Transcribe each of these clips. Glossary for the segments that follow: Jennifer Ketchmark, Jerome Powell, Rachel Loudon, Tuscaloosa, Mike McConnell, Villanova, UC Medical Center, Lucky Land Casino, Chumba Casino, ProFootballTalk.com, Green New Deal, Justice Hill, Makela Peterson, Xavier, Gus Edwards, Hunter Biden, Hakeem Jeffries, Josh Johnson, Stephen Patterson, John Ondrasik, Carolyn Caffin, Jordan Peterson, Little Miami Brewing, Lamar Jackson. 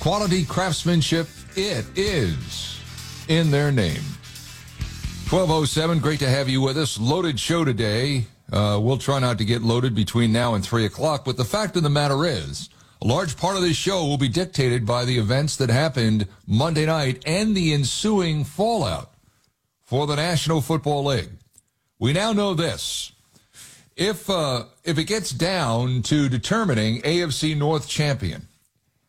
quality craftsmanship, it is in their name. 12:07, great to have you with us. Loaded show today. We'll try not to get loaded between now and 3 o'clock, but the fact of the matter is, a large part of this show will be dictated by the events that happened Monday night and the ensuing fallout for the National Football League. We now know this. If it gets down to determining AFC North champion,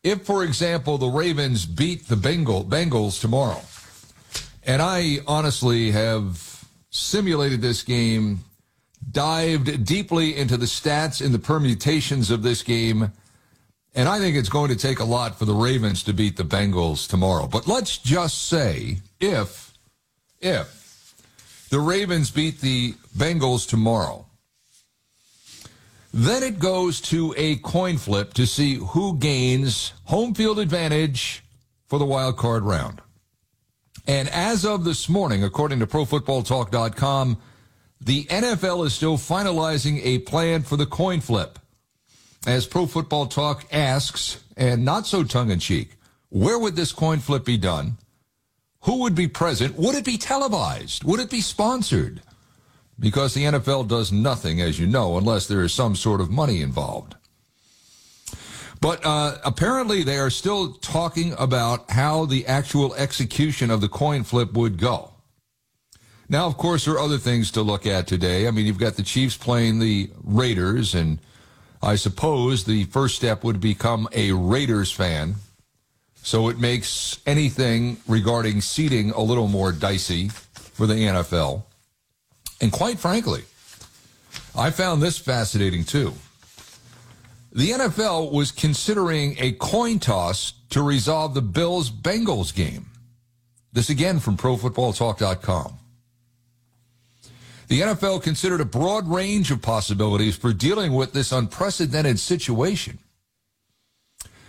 if, for example, the Ravens beat the Bengals tomorrow, and I honestly have simulated this game, dived deeply into the stats and the permutations of this game, and I think it's going to take a lot for the Ravens to beat the Bengals tomorrow. But let's just say if the Ravens beat the Bengals tomorrow, then it goes to a coin flip to see who gains home field advantage for the wild card round. And as of this morning, according to ProFootballTalk.com, the NFL is still finalizing a plan for the coin flip. As Pro Football Talk asks, and not so tongue-in-cheek, where would this coin flip be done? Who would be present? Would it be televised? Would it be sponsored? Because the NFL does nothing, as you know, unless there is some sort of money involved. But apparently they are still talking about how the actual execution of the coin flip would go. Now, of course, there are other things to look at today. I mean, you've got the Chiefs playing the Raiders, and I suppose the first step would become a Raiders fan. So it makes anything regarding seeding a little more dicey for the NFL. And quite frankly, I found this fascinating, too. The NFL was considering a coin toss to resolve the Bills-Bengals game. This again from ProFootballTalk.com. The NFL considered a broad range of possibilities for dealing with this unprecedented situation.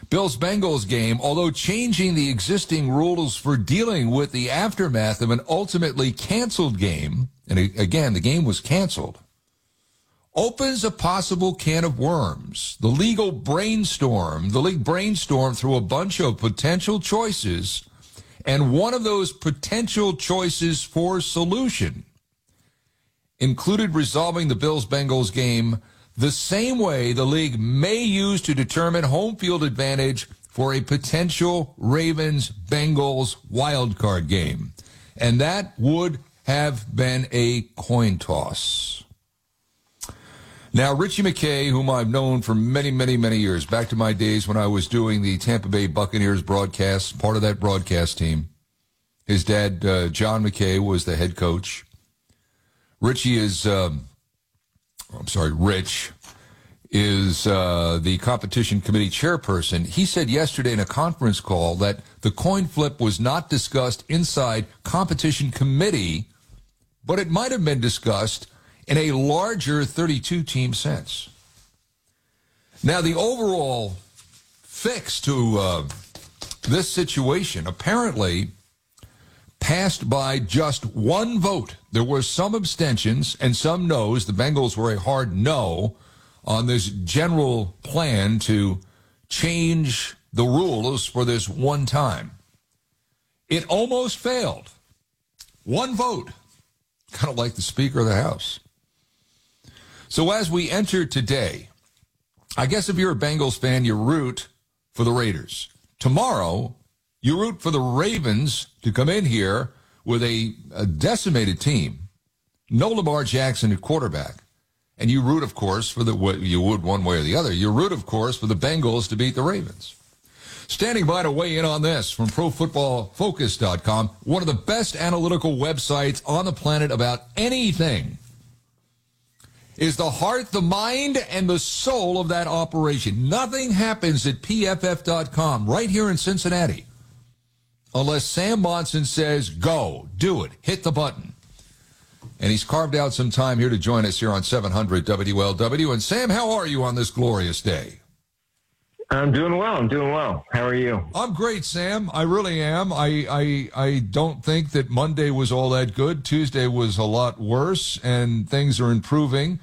Bills-Bengals game, although changing the existing rules for dealing with the aftermath of an ultimately canceled game, and again, the game was canceled, opens a possible can of worms. The league brainstormed through a bunch of potential choices, and one of those potential choices for solution included resolving the Bills-Bengals game the same way the league may use to determine home field advantage for a potential Ravens-Bengals wildcard game. And that would have been a coin toss. Now, Richie McKay, whom I've known for many, many, many years, back to my days when I was doing the Tampa Bay Buccaneers broadcast, part of that broadcast team. His dad, John McKay, was the head coach. Rich is the competition committee chairperson. He said yesterday in a conference call that the coin flip was not discussed inside competition committee, but it might have been discussed in a larger 32-team sense. Now, the overall fix to this situation apparently passed by just one vote. There were some abstentions and some no's. The Bengals were a hard no on this general plan to change the rules for this one time. It almost failed. One vote. Kind of like the Speaker of the House. So as we enter today, I guess if you're a Bengals fan, you root for the Raiders. Tomorrow, you root for the Ravens to come in here with a decimated team, no Lamar Jackson at quarterback, and you root, of course, for the Bengals to beat the Ravens. Standing by to weigh in on this from ProFootballFocus.com, one of the best analytical websites on the planet about anything, is the heart, the mind, and the soul of that operation. Nothing happens at PFF.com right here in Cincinnati unless Sam Monson says, go, do it, hit the button. And he's carved out some time here to join us here on 700 WLW. And, Sam, how are you on this glorious day? I'm doing well. How are you? I'm great, Sam. I really am. I don't think that Monday was all that good. Tuesday was a lot worse, and things are improving,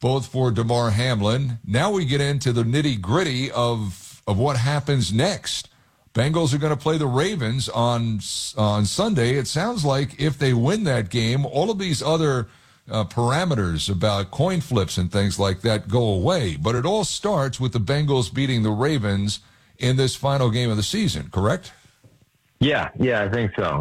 both for DeMar Hamlin. Now we get into the nitty-gritty of what happens next. Bengals are going to play the Ravens on Sunday. It sounds like if they win that game, all of these other parameters about coin flips and things like that go away. But it all starts with the Bengals beating the Ravens in this final game of the season, correct? Yeah, I think so,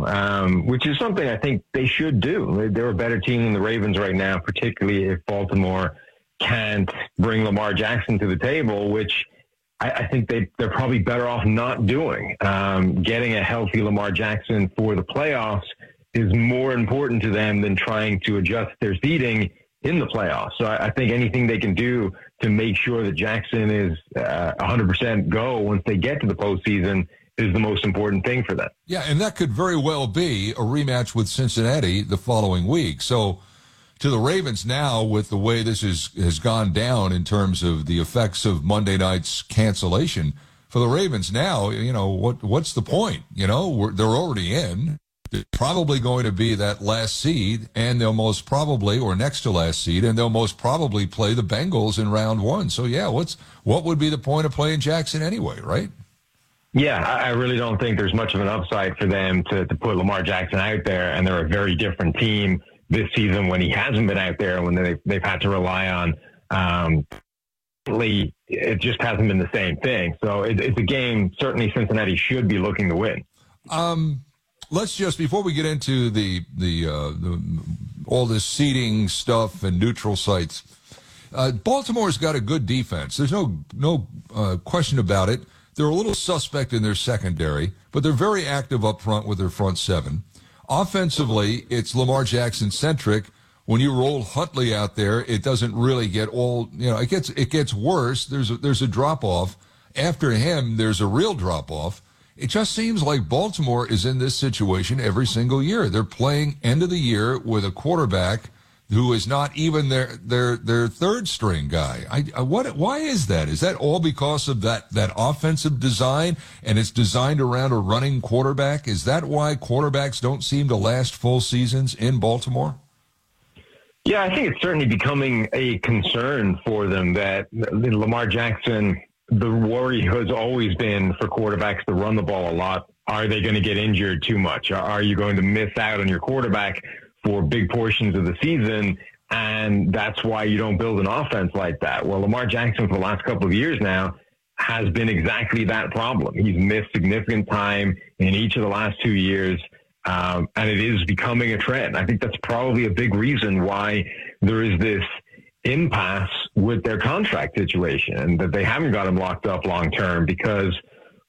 which is something I think they should do. They're a better team than the Ravens right now, particularly if Baltimore can't bring Lamar Jackson to the table, which I think they're probably better off not doing. Getting a healthy Lamar Jackson for the playoffs is more important to them than trying to adjust their seeding in the playoffs. So I think anything they can do to make sure that Jackson is 100% go once they get to the postseason is the most important thing for them. Yeah, and that could very well be a rematch with Cincinnati the following week. So to the Ravens now, with the way this has gone down in terms of the effects of Monday night's cancellation, for the Ravens now, you know, what's the point? You know, they're already in. They're probably going to be that last seed, and they'll most probably, or next to last seed, and they'll most probably play the Bengals in round one. So, yeah, what would be the point of playing Jackson anyway, right? Yeah, I really don't think there's much of an upside for them to put Lamar Jackson out there, and they're a very different team this season when he hasn't been out there, when they've had to rely on it just hasn't been the same thing. So it's a game certainly Cincinnati should be looking to win. Let's just, before we get into the all this seeding stuff and neutral sites, Baltimore's got a good defense. There's no question about it. They're a little suspect in their secondary, but they're very active up front with their front seven. Offensively, it's Lamar Jackson-centric. When you roll Huntley out there, it doesn't really get all, you know, it gets worse. There's a drop-off. After him, there's a real drop-off. It just seems like Baltimore is in this situation every single year. They're playing end of the year with a quarterback who is not even their third string guy. Why is that? Is that all because of that offensive design, and it's designed around a running quarterback? Is that why quarterbacks don't seem to last full seasons in Baltimore? Yeah, I think it's certainly becoming a concern for them that Lamar Jackson, the worry has always been for quarterbacks to run the ball a lot. Are they going to get injured too much? Are you going to miss out on your quarterback for big portions of the season? And that's why you don't build an offense like that. Well, Lamar Jackson for the last couple of years now has been exactly that problem. He's missed significant time in each of the last 2 years. And it is becoming a trend. I think that's probably a big reason why there is this impasse with their contract situation and that they haven't got him locked up long term, because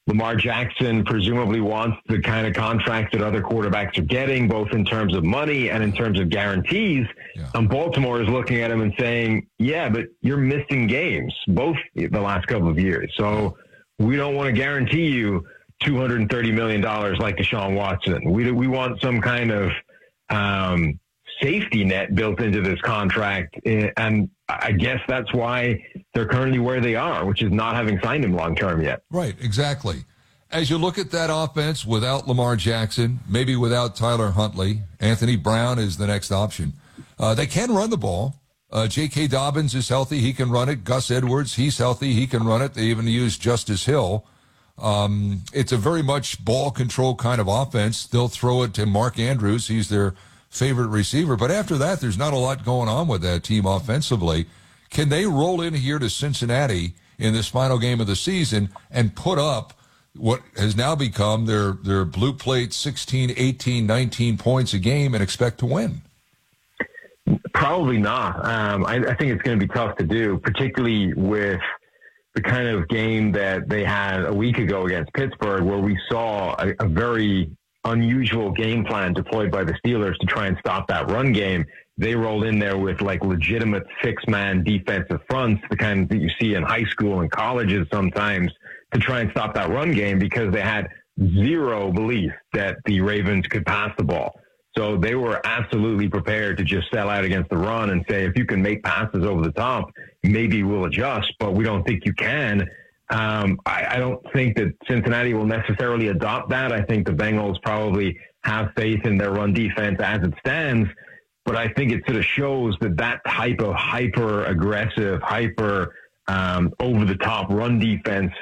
Lamar Jackson presumably wants the kind of contract that other quarterbacks are getting, both in terms of money and in terms of guarantees. Yeah. And Baltimore is looking at him and saying, yeah, but you're missing games both the last couple of years. So we don't want to guarantee you $230 million like Deshaun Watson. We want some kind of safety net built into this contract. And I guess that's why they're currently where they are, which is not having signed him long-term yet. Right, exactly. As you look at that offense without Lamar Jackson, maybe without Tyler Huntley, Anthony Brown is the next option. They can run the ball. J.K. Dobbins is healthy. He can run it. Gus Edwards, he's healthy. He can run it. They even use Justice Hill. It's a very much ball control kind of offense. They'll throw it to Mark Andrews. He's their favorite receiver. But after that, there's not a lot going on with that team offensively. Can they roll in here to Cincinnati in this final game of the season and put up what has now become their blue plate 16, 18, 19 points a game and expect to win? Probably not. I think it's going to be tough to do, particularly with the kind of game that they had a week ago against Pittsburgh, where we saw a very unusual game plan deployed by the Steelers to try and stop that run game. They rolled in there with like legitimate six-man defensive fronts, the kind that you see in high school and colleges sometimes, to try and stop that run game because they had zero belief that the Ravens could pass the ball. So they were absolutely prepared to just sell out against the run and say, if you can make passes over the top, maybe we'll adjust, but we don't think you can. I don't think that Cincinnati will necessarily adopt that. I think the Bengals probably have faith in their run defense as it stands. But I think it sort of shows that that type of hyper-aggressive, over-the-top run defense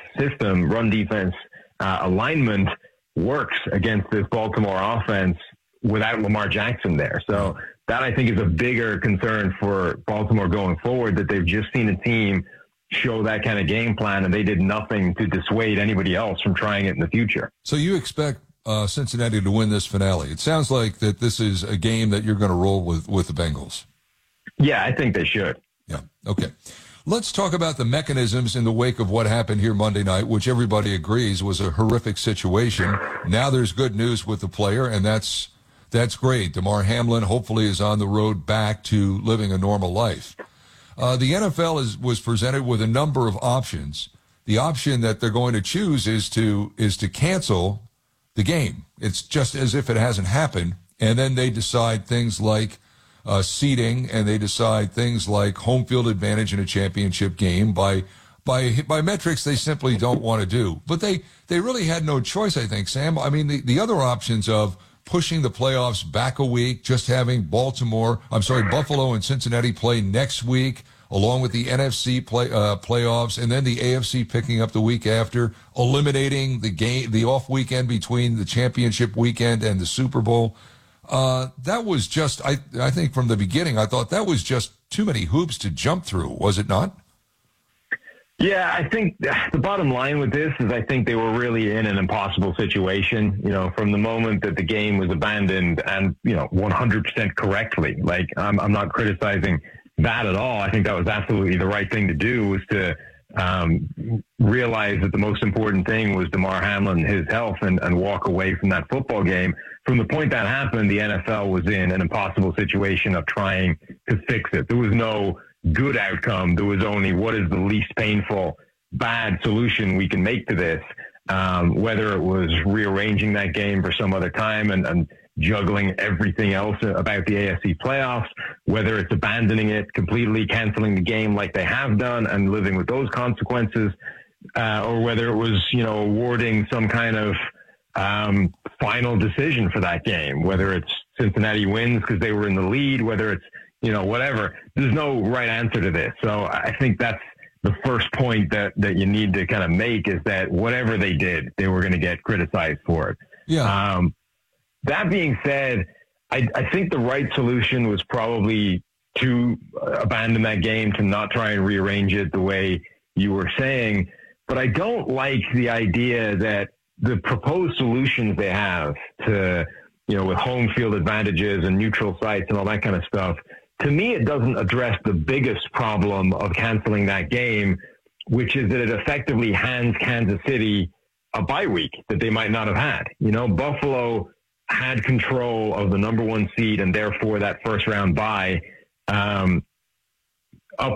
alignment works against this Baltimore offense without Lamar Jackson there. So that, I think, is a bigger concern for Baltimore going forward, that they've just seen a team show that kind of game plan, and they did nothing to dissuade anybody else from trying it in the future. So you expect Cincinnati to win this finale. It sounds like that this is a game that you're going to roll with the Bengals. Yeah, I think they should. Yeah, okay. Let's talk about the mechanisms in the wake of what happened here Monday night, which everybody agrees was a horrific situation. Now there's good news with the player, and that's great. DeMar Hamlin hopefully is on the road back to living a normal life. The NFL was presented with a number of options. The option that they're going to choose is to cancel the game. It's just as if it hasn't happened. And then they decide things like seeding, and they decide things like home field advantage in a championship game by metrics they simply don't want to do. But they really had no choice, I think, Sam. I mean, the other options of pushing the playoffs back a week, just having Buffalo and Cincinnati play next week, along with the NFC playoffs, and then the AFC picking up the week after, eliminating the off weekend between the championship weekend and the Super Bowl. That was just, I think from the beginning, I thought that was just too many hoops to jump through, was it not? Yeah, I think the bottom line with this is I think they were really in an impossible situation, you know, from the moment that the game was abandoned and, you know, 100% correctly. Like, I'm not criticizing that at all. I think that was absolutely the right thing to do, was to realize that the most important thing was DeMar Hamlin, his health, and walk away from that football game. From the point that happened, the NFL was in an impossible situation of trying to fix it. There was no good outcome. There was only what is the least painful, bad solution we can make to this, whether it was rearranging that game for some other time and juggling everything else about the AFC playoffs, whether it's abandoning it completely, canceling the game like they have done and living with those consequences, or whether it was, you know, awarding some kind of final decision for that game, whether it's Cincinnati wins because they were in the lead, whether it's, you know, whatever. There's no right answer to this. So I think that's the first point that you need to kind of make, is that whatever they did, they were going to get criticized for it. Yeah. That being said, I think the right solution was probably to abandon that game, to not try and rearrange it the way you were saying. But I don't like the idea that the proposed solutions they have to, you know, with home field advantages and neutral sites and all that kind of stuff, to me, it doesn't address the biggest problem of canceling that game, which is that it effectively hands Kansas City a bye week that they might not have had. You know, Buffalo had control of the number one seed and therefore that first round bye up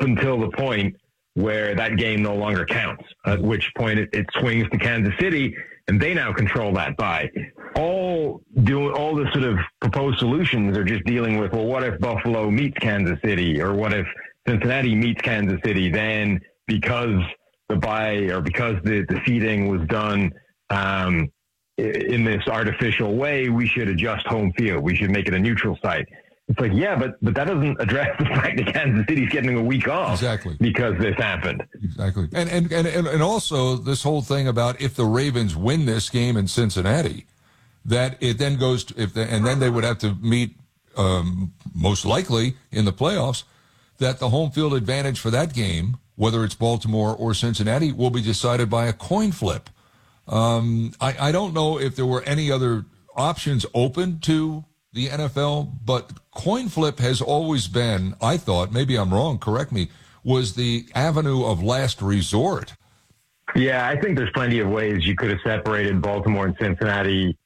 until the point where that game no longer counts, at which point it swings to Kansas City and they now control that bye. All the sort of proposed solutions are just dealing with, well, what if Buffalo meets Kansas City, or what if Cincinnati meets Kansas City? Then because the bye, or because the seeding was done in this artificial way, we should adjust home field. We should make it a neutral site. It's like, yeah, but that doesn't address the fact that Kansas City's getting a week off. Exactly. Because this happened. Exactly. And also this whole thing about if the Ravens win this game in Cincinnati, that it then goes to, and then they would have to meet, most likely in the playoffs, that the home field advantage for that game, whether it's Baltimore or Cincinnati, will be decided by a coin flip. I don't know if there were any other options open to the NFL, but coin flip has always been, I thought, maybe I'm wrong, correct me, was the avenue of last resort Yeah, I think there's plenty of ways you could have separated Baltimore and Cincinnati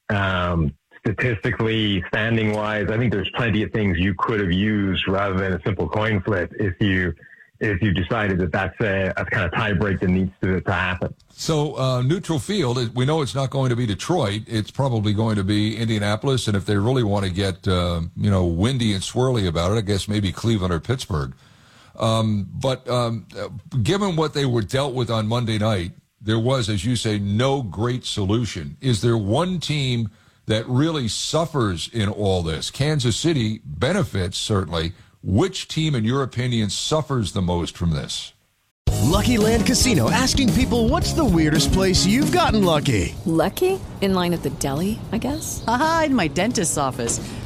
statistically, standing-wise. I think there's plenty of things you could have used rather than a simple coin flip if you decided that that's a kind of tie break that needs to happen. So neutral field, we know it's not going to be Detroit. It's probably going to be Indianapolis. And if they really want to get, windy and swirly about it, I guess maybe Cleveland or Pittsburgh. But given what they were dealt with on Monday night, there was, as you say, no great solution. Is there one team that really suffers in all this? Kansas City benefits, certainly. Which team, in your opinion, suffers the most from this? Lucky Land Casino, asking people, what's the weirdest place you've gotten lucky? Lucky? In line at the deli, I guess? Aha, in my dentist's office.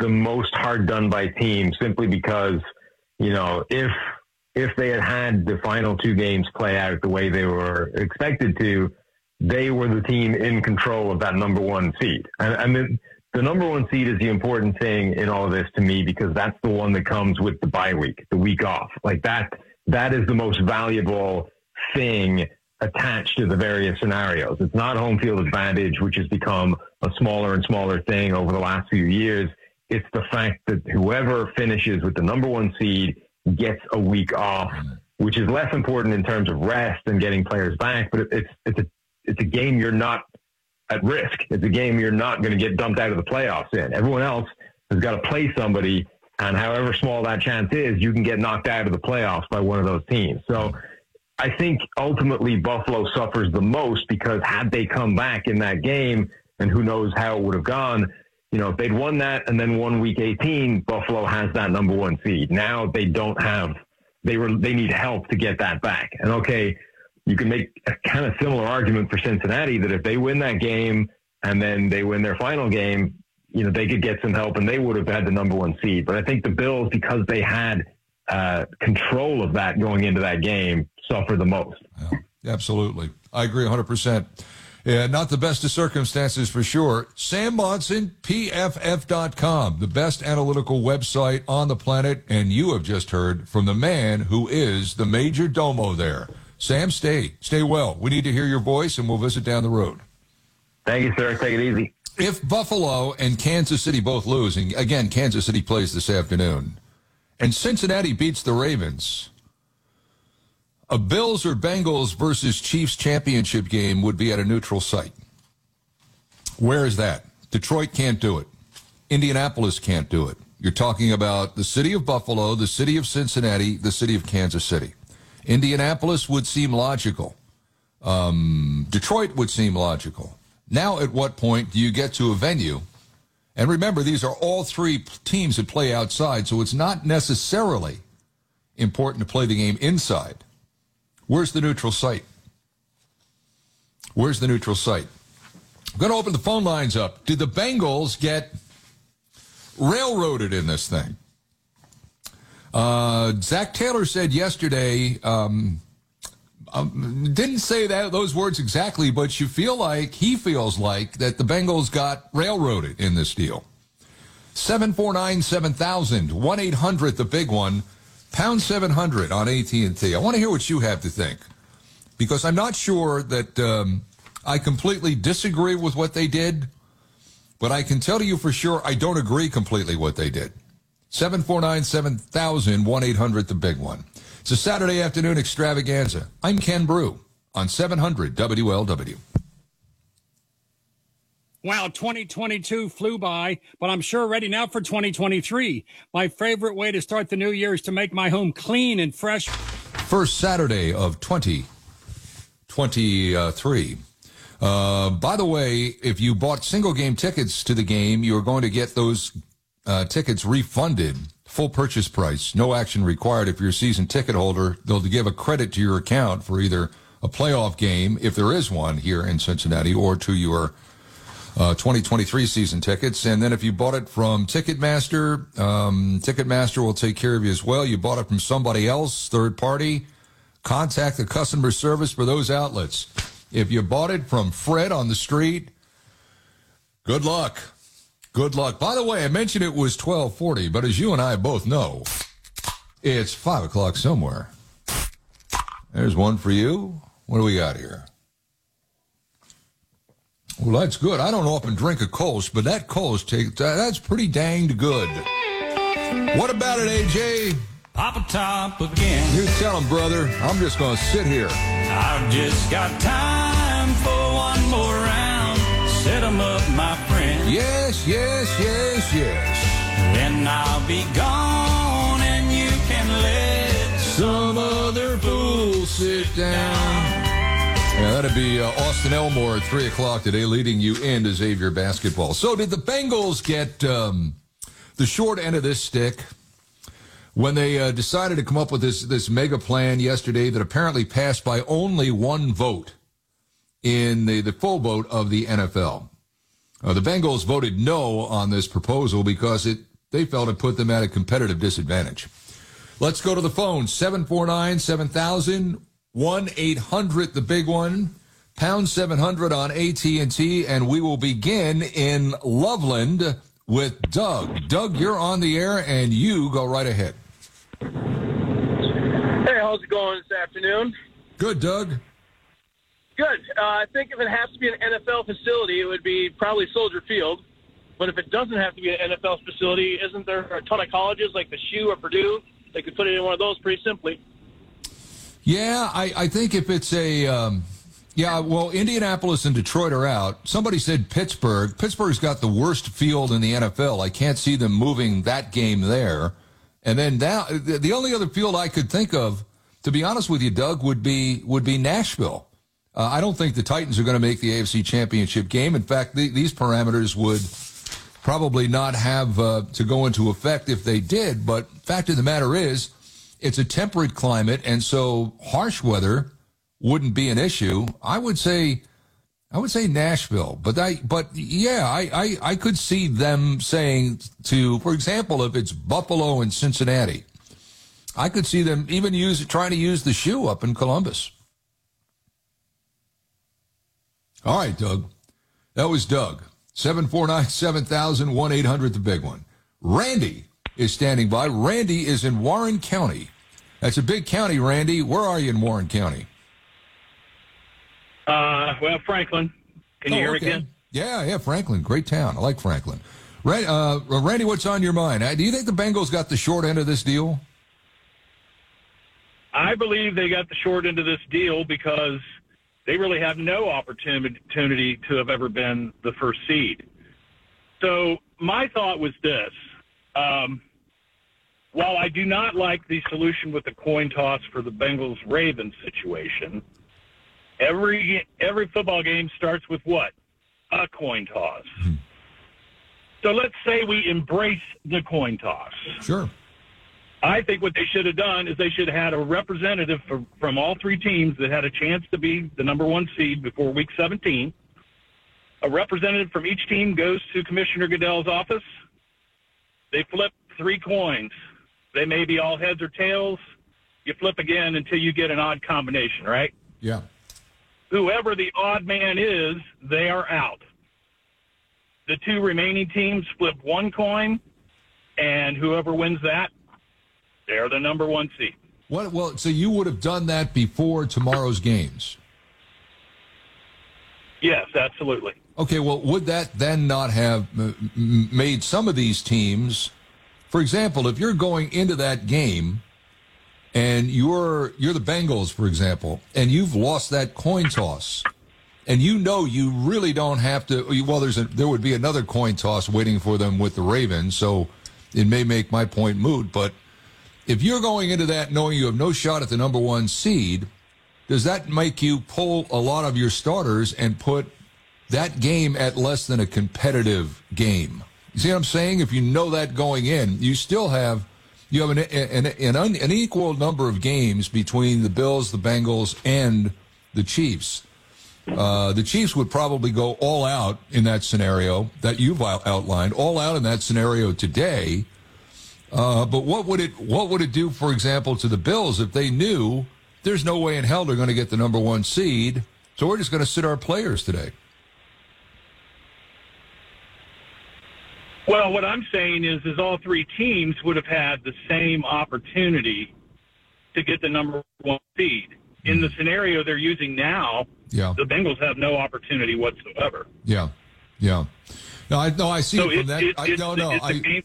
the most hard done by team, simply because, if they had the final two games play out the way they were expected to, they were the team in control of that number one seed. And I mean, the number one seed is the important thing in all of this to me, because that's the one that comes with the bye week, the week off. Like that is the most valuable thing attached to the various scenarios. It's not home field advantage, which has become a smaller and smaller thing over the last few years. It's the fact that whoever finishes with the number one seed gets a week off, which is less important in terms of rest and getting players back. But it's a game you're not at risk. It's a game you're not going to get dumped out of the playoffs in. Everyone else has got to play somebody, and however small that chance is, you can get knocked out of the playoffs by one of those teams. So I think ultimately Buffalo suffers the most, because had they come back in that game, and who knows how it would have gone, if they'd won that and then won week 18, Buffalo has that number one seed. Now they don't have, they need help to get that back. And okay, you can make a kind of similar argument for Cincinnati, that if they win that game and then they win their final game, they could get some help and they would have had the number one seed. But I think the Bills, because they had control of that going into that game, suffer the most. Yeah, absolutely. I agree 100%. Yeah, not the best of circumstances for sure. Sam Monson, PFF.com, the best analytical website on the planet. And you have just heard from the man who is the major domo there. Sam, stay well. We need to hear your voice, and we'll visit down the road. Thank you, sir. Take it easy. If Buffalo and Kansas City both lose, and again, Kansas City plays this afternoon, and Cincinnati beats the Ravens, a Bills or Bengals versus Chiefs championship game would be at a neutral site. Where is that? Detroit can't do it. Indianapolis can't do it. You're talking about the city of Buffalo, the city of Cincinnati, the city of Kansas City. Indianapolis would seem logical. Detroit would seem logical. Now at what point do you get to a venue? And remember, these are all three teams that play outside, so it's not necessarily important to play the game inside. Where's the neutral site? Where's the neutral site? I'm going to open the phone lines up. Did the Bengals get railroaded in this thing? Zach Taylor said yesterday, didn't say that those words exactly, but he feels like that the Bengals got railroaded in this deal. 749-7000, 1-800, the big one. Pound 700 on AT&T. I want to hear what you have to think, because I'm not sure that I completely disagree with what they did, but I can tell you for sure I don't agree completely what they did. 749-7000, 1-800, the big one. It's a Saturday afternoon extravaganza. I'm Ken Brew on 700 WLW. Wow, 2022 flew by, but I'm sure ready now for 2023. My favorite way to start the new year is to make my home clean and fresh. First Saturday of 2023. By the way, if you bought single-game tickets to the game, you're going to get those tickets refunded, full purchase price, no action required. If you're a season ticket holder, they'll give a credit to your account for either a playoff game, if there is one here in Cincinnati, or to your 2023 season tickets. And then if you bought it from Ticketmaster, Ticketmaster will take care of you as well. You bought it from somebody else, third party, contact the customer service for those outlets. If you bought it from Fred on the street, good luck. Good luck. By the way, I mentioned it was 12:40, but as you and I both know, it's 5 o'clock somewhere. There's one for you. What do we got here? Well, that's good. I don't often drink a Kolsch, but that Kolsch, that's pretty danged good. What about it, AJ? Papa Top again. You tell him, brother. I'm just going to sit here. I've just got time for one more round. Set them up, my friend. Yes, yes, yes, yes. Then I'll be gone and you can let some other fool sit down. Yeah, that'd be Austin Elmore at 3 o'clock today, leading you into Xavier basketball. So did the Bengals get the short end of this stick when they decided to come up with this mega plan yesterday that apparently passed by only one vote in the full vote of the NFL? The Bengals voted no on this proposal because they felt it put them at a competitive disadvantage. Let's go to the phone, 749-7000. 1-800, the big one, pound 700 on AT&T, and we will begin in Loveland with Doug. Doug, you're on the air, and you go right ahead. Hey, how's it going this afternoon? Good, Doug. Good. I think if it has to be an NFL facility, it would be probably Soldier Field. But if it doesn't have to be an NFL facility, isn't there a ton of colleges like the SHU or Purdue? They could put it in one of those pretty simply. Yeah, I think if it's Indianapolis and Detroit are out. Somebody said Pittsburgh. Pittsburgh's got the worst field in the NFL. I can't see them moving that game there. And then now, the only other field I could think of, to be honest with you, Doug, would be Nashville. I don't think the Titans are going to make the AFC Championship game. In fact, these parameters would probably not have to go into effect if they did. But fact of the matter is, it's a temperate climate, and so harsh weather wouldn't be an issue. I would say Nashville, but I could see them saying to, for example, if it's Buffalo and Cincinnati, I could see them even trying to use the SHU up in Columbus. All right, Doug, that was Doug. 749-7000, 1-800, the big one. Randy is standing by. Randy is in Warren County. That's a big county, Randy. Where are you in Warren County? Franklin. Can you hear me again? Yeah, Franklin. Great town. I like Franklin. Randy, what's on your mind? Do you think the Bengals got the short end of this deal? I believe they got the short end of this deal because they really have no opportunity to have ever been the first seed. So my thought was this. While I do not like the solution with the coin toss for the Bengals-Ravens situation, every football game starts with what? A coin toss. Mm-hmm. So let's say we embrace the coin toss. Sure. I think what they should have done is they should have had a representative from all three teams that had a chance to be the number one seed before Week 17. A representative from each team goes to Commissioner Goodell's office. They flip three coins. They may be all heads or tails. You flip again until you get an odd combination, right? Yeah. Whoever the odd man is, they are out. The two remaining teams flip one coin, and whoever wins that, they're the number one seed. What? Well, so you would have done that before tomorrow's games? Yes, absolutely. Okay, well, would that then not have made some of these teams, for example, if you're going into that game and you're the Bengals, for example, and you've lost that coin toss, and you know you really don't have to, well, there would be another coin toss waiting for them with the Ravens, so it may make my point moot, but if you're going into that knowing you have no shot at the number one seed, does that make you pull a lot of your starters and put that game at less than a competitive game? You see what I'm saying? If you know that going in, you still have an unequal number of games between the Bills, the Bengals, and the Chiefs. The Chiefs would probably go all out in that scenario that you've outlined, all out in that scenario today. But what would it do, for example, to the Bills if they knew there's no way in hell they're going to get the number one seed, so we're just going to sit our players today? Well, what I'm saying is all three teams would have had the same opportunity to get the number one seed. In the scenario they're using now, the Bengals have no opportunity whatsoever. Yeah. No, I see so it from that.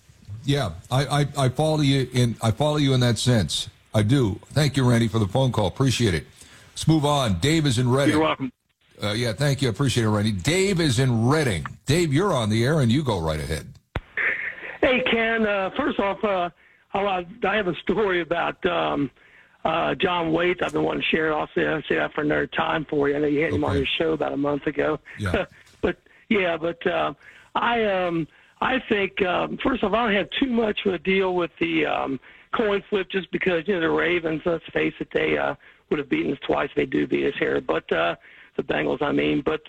I follow you in. I follow you in that sense. I do. Thank you, Randy, for the phone call. Appreciate it. Let's move on. Dave is in Reading. You're welcome. Thank you. I appreciate it, Randy. Dave is in Reading. Dave, you're on the air, and you go right ahead. Hey, Ken. First off, I have a story about John Waits. I've been wanting to share it. I'll say that for another time for you. I know you had him on your show about a month ago. Yeah. I think, first off, I don't have too much of a deal with the coin flip just because, the Ravens, let's face it, they would have beaten us twice. They do beat us here. But the Bengals, I mean. But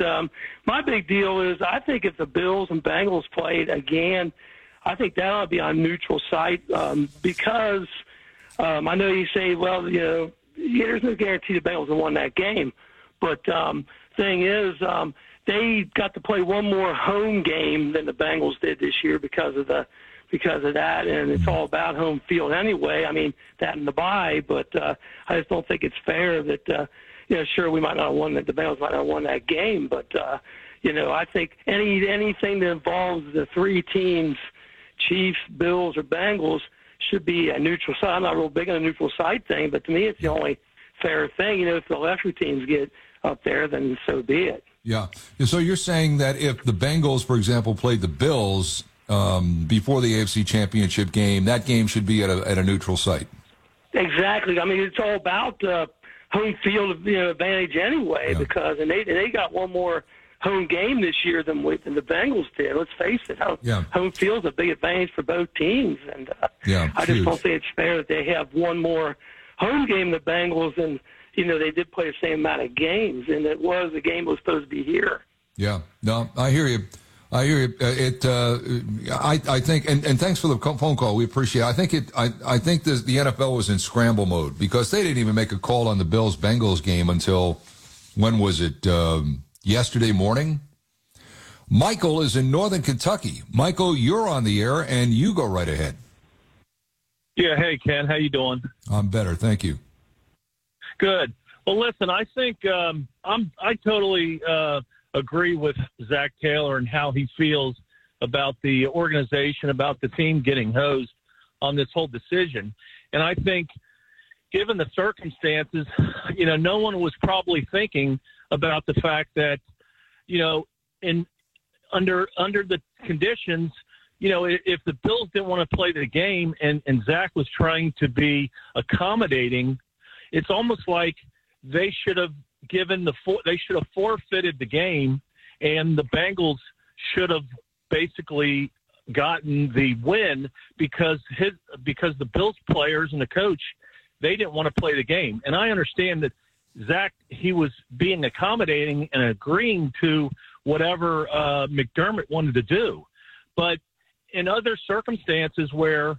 my big deal is I think if the Bills and Bengals played again, I think that ought to be on neutral site because I know you say, there's no guarantee the Bengals have won that game. But thing is, they got to play one more home game than the Bengals did this year because of that, and it's all about home field anyway. I mean, that and the bye, but I just don't think it's fair that, sure, we might not have won that, the Bengals might not have won that game, but, I think anything that involves the three teams, Chiefs, Bills, or Bengals, should be a neutral side. I'm not real big on a neutral side thing, but to me it's the only fair thing. If the lesser teams get up there, then so be it. Yeah. So you're saying that if the Bengals, for example, played the Bills before the AFC Championship game, that game should be at a neutral site. Exactly. I mean, it's all about home field advantage anyway, because and they got one more home game this year than the Bengals did. Let's face it. Home field's a big advantage for both teams, and I just don't think it's fair that they have one more home game than the Bengals, and they did play the same amount of games, and the game was supposed to be here. Yeah. No, I hear you. I think, and thanks for the phone call. We appreciate it. I think the NFL was in scramble mode because they didn't even make a call on the Bills-Bengals game until, when was it, yesterday morning? Michael is in Northern Kentucky. Michael, you're on the air, and you go right ahead. Yeah. Hey, Ken. How you doing? I'm better. Thank you. Good. Well, listen, I think I totally agree with Zach Taylor and how he feels about the organization, about the team getting hosed on this whole decision. And I think given the circumstances, no one was probably thinking about the fact that, under the conditions, if the Bills didn't want to play the game and Zach was trying to be accommodating, it's almost like they should have forfeited the game, and the Bengals should have basically gotten the win because the Bills players and the coach, they didn't want to play the game. And I understand that Zach, he was being accommodating and agreeing to whatever McDermott wanted to do, but in other circumstances where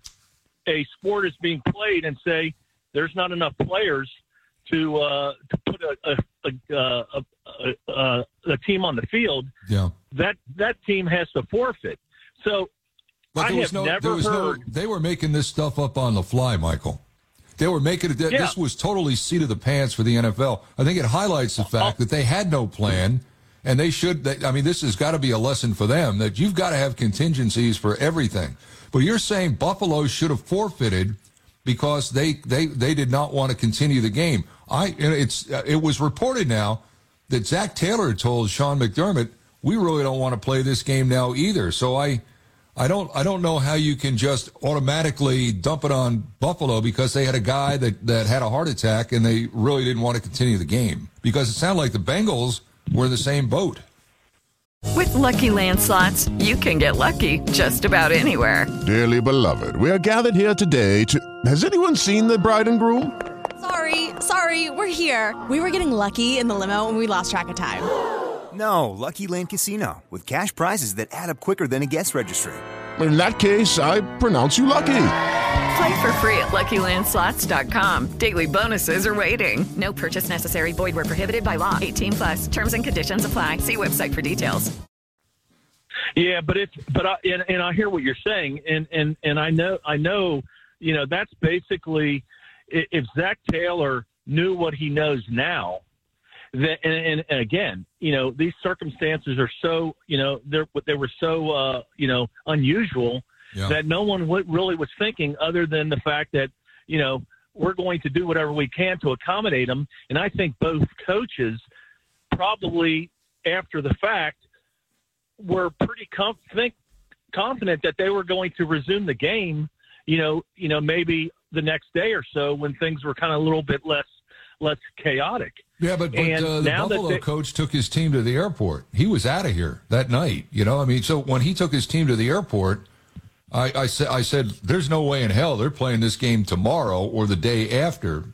a sport is being played and say, there's not enough players to put a team on the field. Yeah. That team has to forfeit. So but I have never heard. They were making this stuff up on the fly, Michael. They were making it. Yeah. This was totally seat of the pants for the NFL. I think it highlights the fact that they had no plan, and they should. This has got to be a lesson for them that you've got to have contingencies for everything. But you're saying Buffalo should have forfeited because they did not want to continue the game. It was reported now that Zach Taylor told Sean McDermott, we really don't want to play this game now either. So I don't know how you can just automatically dump it on Buffalo because they had a guy that had a heart attack and they really didn't want to continue the game, because it sounded like the Bengals were in the same boat. With Lucky Land Slots, you can get lucky just about anywhere. Dearly beloved, we are gathered here today to... Has anyone seen the bride and groom? Sorry, like, sorry, we're here. We were getting lucky in the limo and we lost track of time. No, Lucky Land Casino, with cash prizes that add up quicker than a guest registry. In that case, I pronounce you lucky. Play for free at LuckyLandSlots.com. Daily bonuses are waiting. No purchase necessary. Void where prohibited by law. 18 plus. Terms and conditions apply. See website for details. Yeah, but I hear what you're saying, and I know, you know, that's basically if Zach Taylor knew what he knows now, that, and again, you know, these circumstances are so, you know, they were so unusual. Yeah. That no one really was thinking other than the fact that, you know, we're going to do whatever we can to accommodate them. And I think both coaches probably after the fact were pretty confident that they were going to resume the game, you know, maybe the next day or so when things were kind of a little bit less chaotic. Yeah, but the Buffalo coach took his team to the airport. He was out of here that night, you know. I mean, so when he took his team to the airport, I said, there's no way in hell they're playing this game tomorrow or the day after.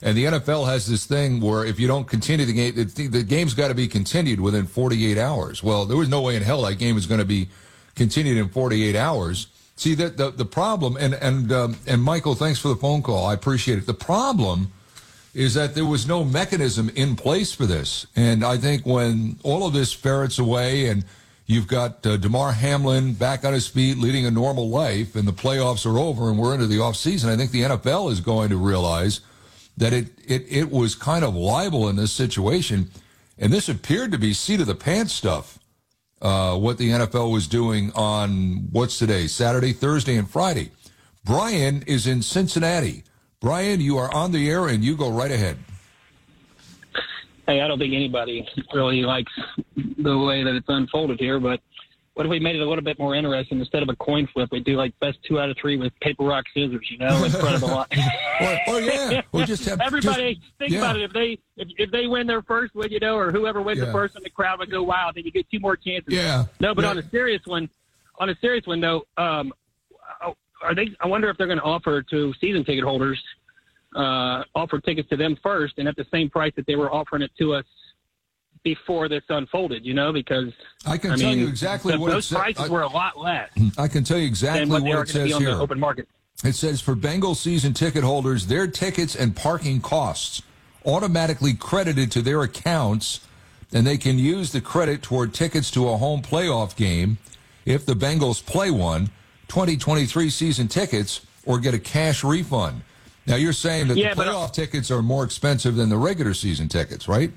And the NFL has this thing where if you don't continue the game, the game's got to be continued within 48 hours. Well, there was no way in hell that game is going to be continued in 48 hours. See, that the problem, and Michael, thanks for the phone call. I appreciate it. The problem is that there was no mechanism in place for this. And I think when all of this ferrets away and you've got DeMar Hamlin back on his feet, leading a normal life, and the playoffs are over, and we're into the offseason. I think the NFL is going to realize that it was kind of liable in this situation, and this appeared to be seat-of-the-pants stuff, what the NFL was doing on, what's today, Saturday, Thursday, and Friday. Brian is in Cincinnati. Brian, you are on the air, and you go right ahead. Hey, I don't think anybody really likes the way that it's unfolded here, but what if we made it a little bit more interesting? Instead of a coin flip, we do like best 2 out of 3 with paper, rock, scissors, you know, in front of the line. Oh, yeah. We'll just have, everybody think about it. If they win their first one, you know, or whoever wins the first one, the crowd would go wild, and you get 2 more chances. Yeah. No, but on a serious one, though, I wonder if they're going to offer to season ticket holders, offer tickets to them first and at the same price that they were offering it to us before this unfolded, you know, because those prices were a lot less. I can tell you exactly what it says here. The open market. It says for Bengals season ticket holders, their tickets and parking costs automatically credited to their accounts, and they can use the credit toward tickets to a home playoff game if the Bengals play one, 2023 season tickets, or get a cash refund. Now, you're saying that the playoff tickets are more expensive than the regular season tickets, right?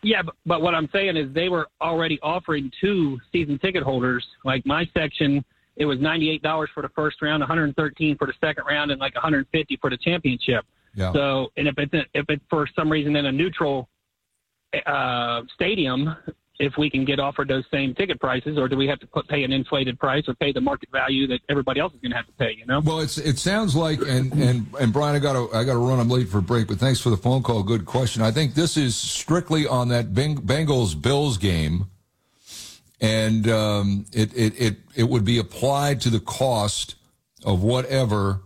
Yeah, but what I'm saying is they were already offering to season ticket holders. Like my section, it was $98 for the first round, $113 for the second round, and like $150 for the championship. Yeah. So, and if it's for some reason in a neutral stadium, if we can get offered those same ticket prices, or do we have to pay an inflated price or pay the market value that everybody else is going to have to pay, you know? Well, it sounds like, and Brian, I got to run. I'm late for a break, but thanks for the phone call. Good question. I think this is strictly on that Bengals-Bills game, and it would be applied to the cost of whatever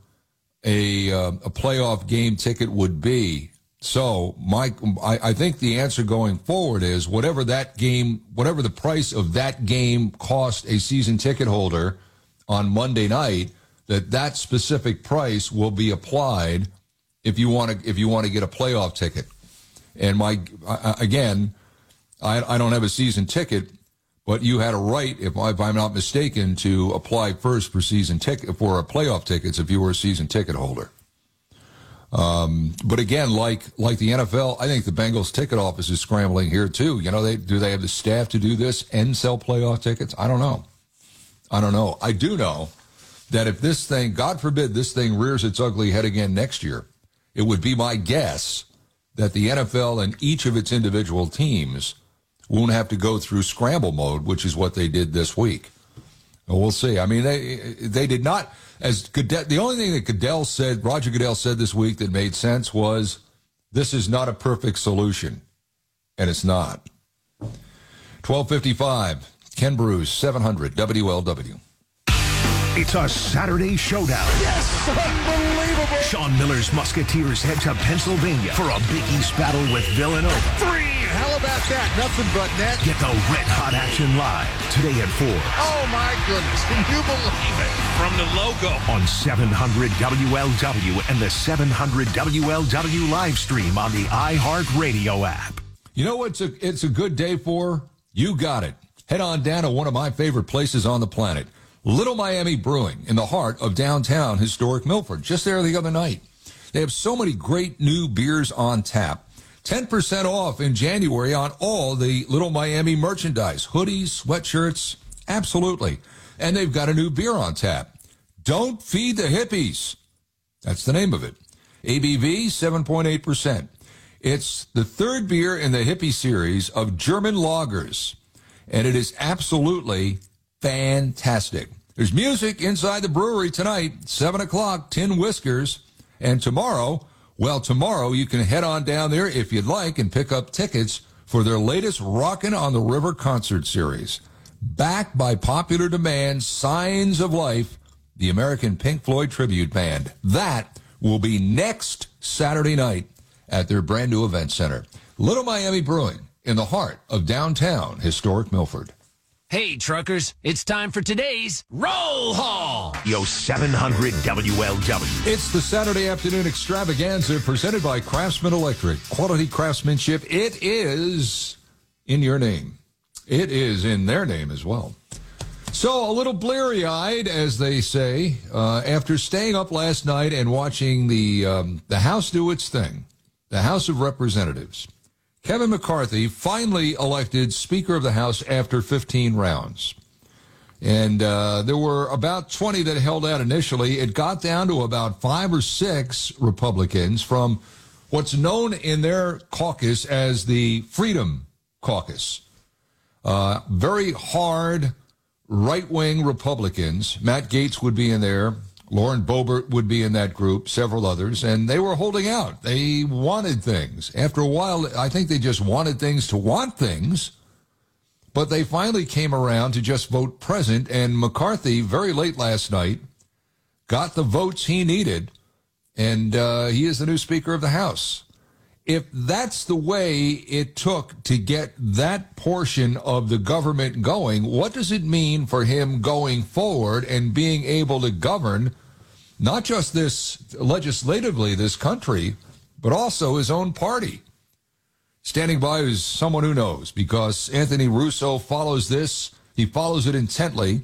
a playoff game ticket would be. So, Mike, I think the answer going forward is whatever the price of that game cost a season ticket holder on Monday night, that specific price will be applied if you want to get a playoff ticket. And Mike, again, I don't have a season ticket, but you had a right, if I'm not mistaken, to apply first for playoff tickets if you were a season ticket holder. But again, like the NFL, I think the Bengals ticket office is scrambling here too. You know, do they have the staff to do this and sell playoff tickets? I don't know. I do know that if this thing, God forbid, this thing rears its ugly head again next year, it would be my guess that the NFL and each of its individual teams won't have to go through scramble mode, which is what they did this week. We'll see. I mean, they did not. As Goodell, the only thing that Roger Goodell said this week that made sense was, this is not a perfect solution, and it's not. 12:55, Ken Bruce, 700 WLW. It's a Saturday showdown. Yes, unbelievable. Sean Miller's Musketeers head to Pennsylvania for a Big East battle with Villanova. Three! How about that? Nothing but net. Get the red-hot action live today at 4. Oh, my goodness. Can you believe it? From the logo. On 700 WLW and the 700 WLW live stream on the iHeartRadio app. You know what it's a good day for? You got it. Head on down to one of my favorite places on the planet, Little Miami Brewing, in the heart of downtown historic Milford. Just there the other night. They have so many great new beers on tap. 10% off in January on all the Little Miami merchandise, hoodies, sweatshirts, absolutely. And they've got a new beer on tap. Don't Feed the Hippies. That's the name of it. ABV, 7.8%. It's the third beer in the hippie series of German lagers, and it is absolutely fantastic. There's music inside the brewery tonight, 7 o'clock, Tin Whiskers. And tomorrow, well, tomorrow you can head on down there if you'd like and pick up tickets for their latest Rockin' on the River concert series. Backed by popular demand, Signs of Life, the American Pink Floyd tribute band. That will be next Saturday night at their brand new event center. Little Miami Brewing, in the heart of downtown historic Milford. Hey, truckers, it's time for today's Roll Hall. Yo, 700 WLW. It's the Saturday afternoon extravaganza presented by Craftsman Electric. Quality craftsmanship. It is in your name. It is in their name as well. So a little bleary-eyed, as they say, after staying up last night and watching the House do its thing, the House of Representatives. Kevin McCarthy finally elected Speaker of the House after 15 rounds. And there were about 20 that held out initially. It got down to about 5 or 6 Republicans from what's known in their caucus as the Freedom Caucus. Very hard right-wing Republicans. Matt Gaetz would be in there. Lauren Boebert would be in that group, several others, and they were holding out. They wanted things. After a while, I think they just wanted things to want things, but they finally came around to just vote present, and McCarthy, very late last night, got the votes he needed, and he is the new Speaker of the House. If that's the way it took to get that portion of the government going, what does it mean for him going forward and being able to govern not just this legislatively, this country, but also his own party? Standing by is someone who knows, because Anthony Russo follows this. He follows it intently.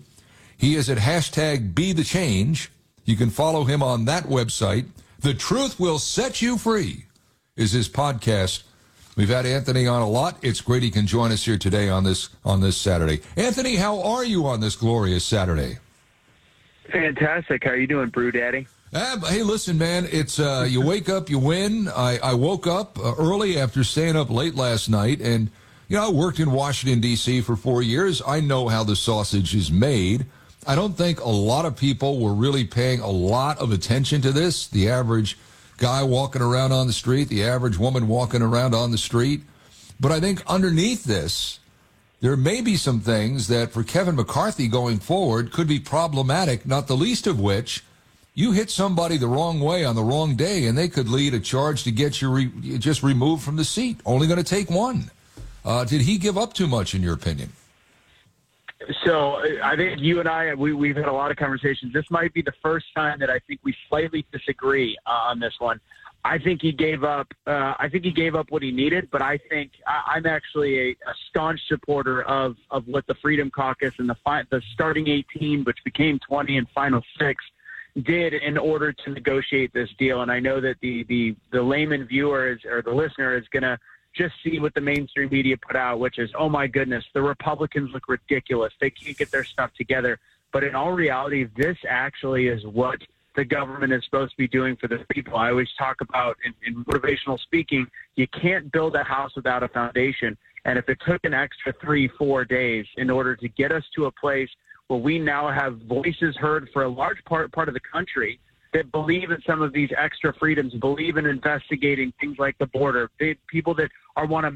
He is at #BeTheChange. You can follow him on that website. The Truth Will Set You Free is his podcast. We've had Anthony on a lot. It's great he can join us here today on this Saturday. Anthony, how are you on this glorious Saturday? Fantastic. How are you doing, Brew Daddy? Hey, listen, man, it's you wake up, you win. I woke up early after staying up late last night, and you know, I worked in Washington, D.C. for 4 years. I know how the sausage is made. I don't think a lot of people were really paying a lot of attention to this. The average guy walking around on the street, the average woman walking around on the street. But I think underneath this, there may be some things that for Kevin McCarthy going forward could be problematic, not the least of which, you hit somebody the wrong way on the wrong day, and they could lead a charge to get you just removed from the seat. Only going to take one. Did he give up too much, in your opinion? So I think you and I, we've had a lot of conversations. This might be the first time that I think we slightly disagree on this one. I think he gave up. I think he gave up what he needed, but I think I'm actually a staunch supporter of what the Freedom Caucus and the starting 18, which became 20 and final 6, did in order to negotiate this deal. And I know that the layman viewer or the listener is going to just see what the mainstream media put out, which is, oh my goodness, the Republicans look ridiculous. They can't get their stuff together. But in all reality, this actually is what the government is supposed to be doing for the people. I always talk about in motivational speaking, you can't build a house without a foundation. And if it took an extra 3-4 days in order to get us to a place where we now have voices heard for a large part of the country that believe in some of these extra freedoms, believe in investigating things like the border, people that are going to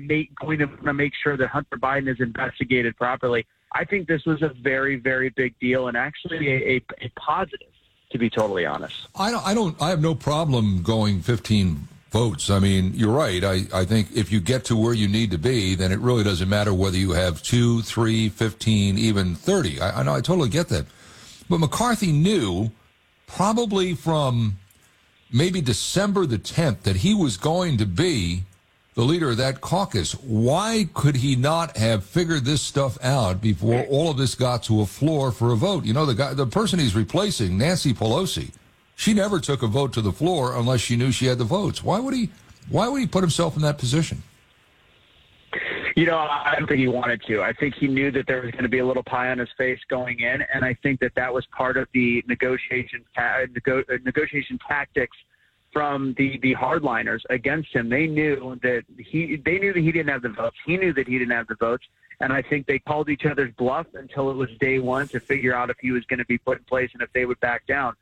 make sure that Hunter Biden is investigated properly. I think this was a very, very big deal and actually a positive. to be totally honest. I have no problem going 15 votes. I mean, you're right. I think if you get to where you need to be, then it really doesn't matter whether you have 2, 3, 15, even 30. I know, I totally get that. But McCarthy knew probably from maybe December the 10th that he was going to be the leader of that caucus. Why could he not have figured this stuff out before all of this got to a floor for a vote? You know, the person he's replacing, Nancy Pelosi, she never took a vote to the floor unless she knew she had the votes. Why would he put himself in that position? You know, I don't think he wanted to. I think he knew that there was going to be a little pie on his face going in, and I think that was part of the negotiation tactics from the hardliners against him. They knew that he didn't have the votes. He knew that he didn't have the votes, and I think they called each other's bluff until it was day one to figure out if he was going to be put in place and if they would back down.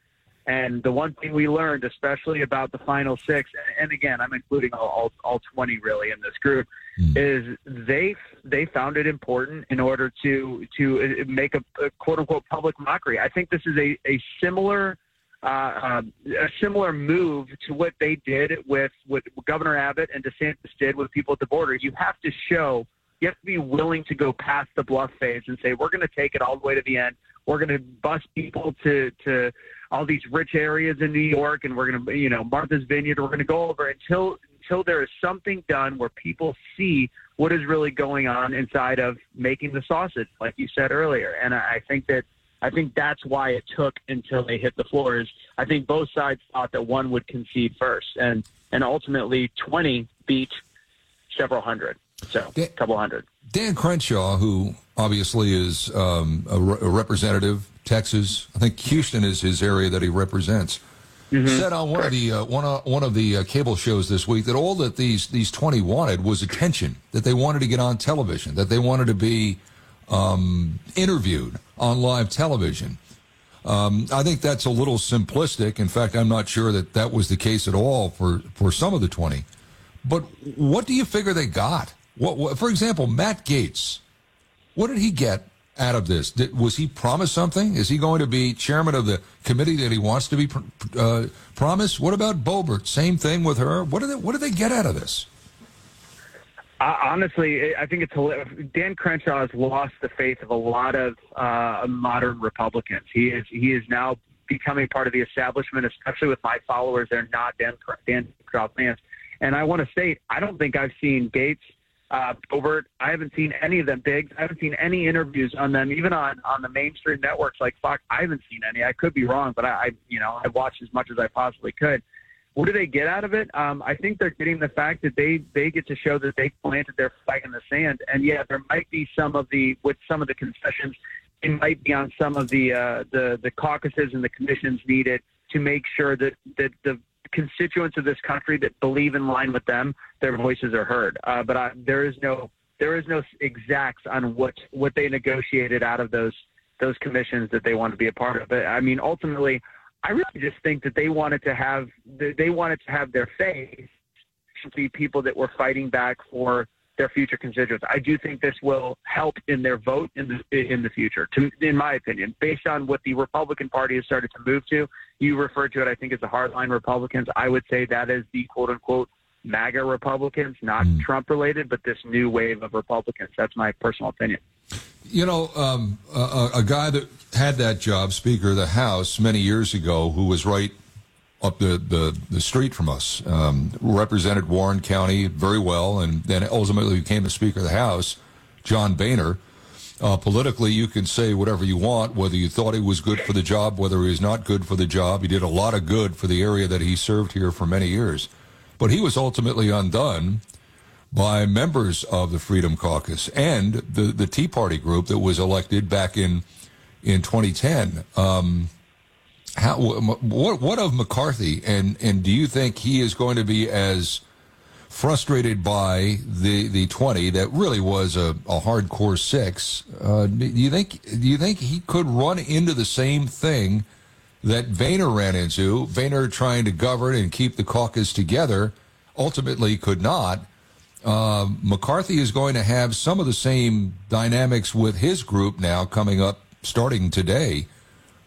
And the one thing we learned, especially about the final six, and again, I'm including all 20 really in this group, is they found it important in order to make a quote-unquote public mockery. I think this is a similar move to what they did with Governor Abbott and DeSantis did with people at the border. You have to be willing to go past the bluff phase and say, we're going to take it all the way to the end. We're going to bus people to all these rich areas in New York, and we're going to, Martha's Vineyard. We're going to go over until there is something done where people see what is really going on inside of making the sausage, like you said earlier. And I think that's why it took until they hit the floor. I think both sides thought that one would concede first, and ultimately 20 beat several hundred, so a couple hundred. Dan Crenshaw, who obviously is a representative, Texas, I think Houston is his area that he represents, said on one of the cable shows this week that all that these 20 wanted was attention, that they wanted to get on television, that they wanted to be interviewed on live television. I think that's a little simplistic. In fact, I'm not sure that was the case at all for some of the 20. But what do you figure they got? What, for example, Matt Gaetz, what did he get out of this? Was he promised something? Is he going to be chairman of the committee that he wants to be promised? What about Boebert? Same thing with her. What do they get out of this? Honestly, I think it's hilarious. Dan Crenshaw has lost the faith of a lot of modern Republicans. He is now becoming part of the establishment, especially with my followers. They're not Dan Crenshaw fans. And I want to state, I don't think I've seen Gaetz, Boebert. I haven't seen any of them. Biggs, I haven't seen any interviews on them, even on the mainstream networks like Fox. I haven't seen any. I could be wrong, but I watched as much as I possibly could. What do they get out of it? I think they're getting the fact that they get to show that they planted their flag in the sand. And yeah, there might be some of the concessions. It might be on some of the caucuses and the commissions needed to make sure that the constituents of this country that believe in line with them, their voices are heard. But there is no exacts on what they negotiated out of those commissions that they want to be a part of. But I mean, ultimately, I really just think that they wanted to have their faith to be people that were fighting back for their future constituents. I do think this will help in their vote in the future, in my opinion, based on what the Republican Party has started to move to. You referred to it, I think, as the hardline Republicans. I would say that is the quote-unquote MAGA Republicans, not Trump-related, but this new wave of Republicans. That's my personal opinion. You know, a guy that had that job, Speaker of the House, many years ago, who was right up the street from us, represented Warren County very well, and then ultimately became the Speaker of the House, John Boehner. Politically, you can say whatever you want, whether you thought he was good for the job, whether he was not good for the job. He did a lot of good for the area that he served here for many years. But he was ultimately undone by members of the Freedom Caucus and the Tea Party group that was elected back in 2010. What of McCarthy? And do you think he is going to be as frustrated by the 20 that really was a hardcore six? Do you think he could run into the same thing that Boehner ran into? Boehner trying to govern and keep the caucus together ultimately could not. McCarthy is going to have some of the same dynamics with his group now coming up, starting today.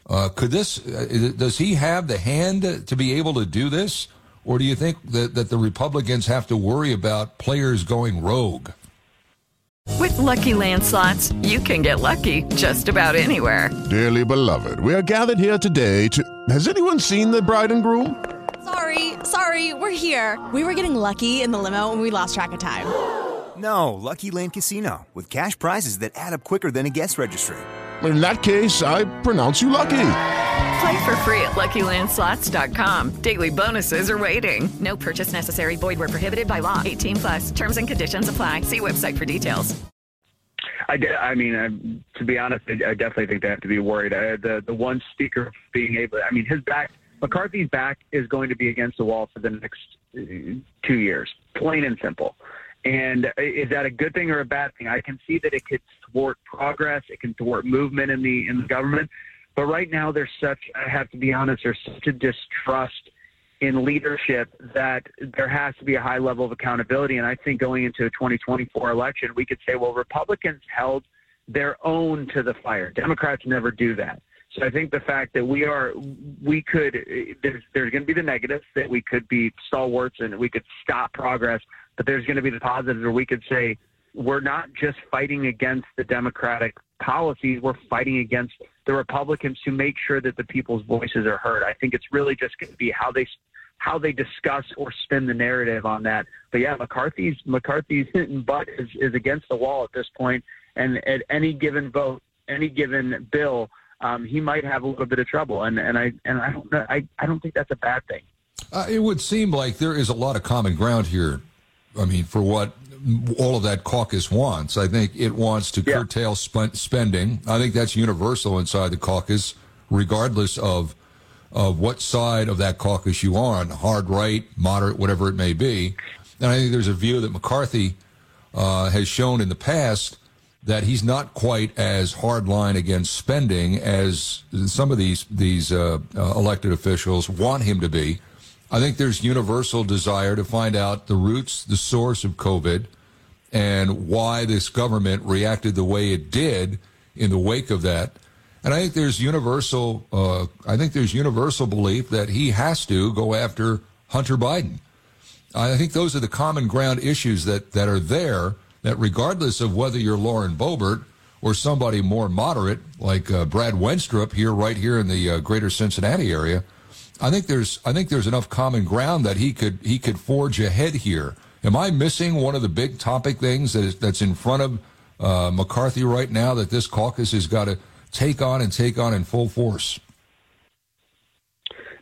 Could this? Does he have the hand to be able to do this, or do you think that the Republicans have to worry about players going rogue? With Lucky Land Slots, you can get lucky just about anywhere. Dearly beloved, we are gathered here today to... Has anyone seen the bride and groom? Sorry, we're here. We were getting lucky in the limo and we lost track of time. No, Lucky Land Casino, with cash prizes that add up quicker than a guest registry. In that case, I pronounce you lucky. Play for free at LuckyLandSlots.com. Daily bonuses are waiting. No purchase necessary. Void where prohibited by law. 18 plus. Terms and conditions apply. See website for details. I mean, to be honest, I definitely think they have to be worried. The one speaker being able to, I mean, McCarthy's back is going to be against the wall for the next 2 years, plain and simple. And is that a good thing or a bad thing? I can see that it could thwart progress. It can thwart movement in the government. But right now, there's such a distrust in leadership that there has to be a high level of accountability. And I think going into a 2024 election, we could say, well, Republicans held their own to the fire. Democrats never do that. So I think the fact that there's going to be the negatives that we could be stalwarts and we could stop progress, but there's going to be the positives where we could say we're not just fighting against the Democratic policies, we're fighting against the Republicans who make sure that the people's voices are heard. I think it's really just going to be how they discuss or spin the narrative on that. But yeah, McCarthy's butt is against the wall at this point, and at any given vote, any given bill, he might have a little bit of trouble, and I don't know. I don't think that's a bad thing. It would seem like there is a lot of common ground here. I mean, for what all of that caucus wants, I think it wants to curtail spending. I think that's universal inside the caucus, regardless of what side of that caucus you are on, hard right, moderate, whatever it may be. And I think there's a view that McCarthy has shown in the past that he's not quite as hardline against spending as some of these elected officials want him to be. I think there's universal desire to find out the roots, the source of COVID, and why this government reacted the way it did in the wake of that. And I think there's universal belief that he has to go after Hunter Biden. I think those are the common ground issues that are there, that regardless of whether you're Lauren Boebert or somebody more moderate like Brad Wenstrup right here in the greater Cincinnati area, I think there's enough common ground that he could forge ahead here. Am I missing one of the big topic things that's in front of McCarthy right now that this caucus has got to take on in full force?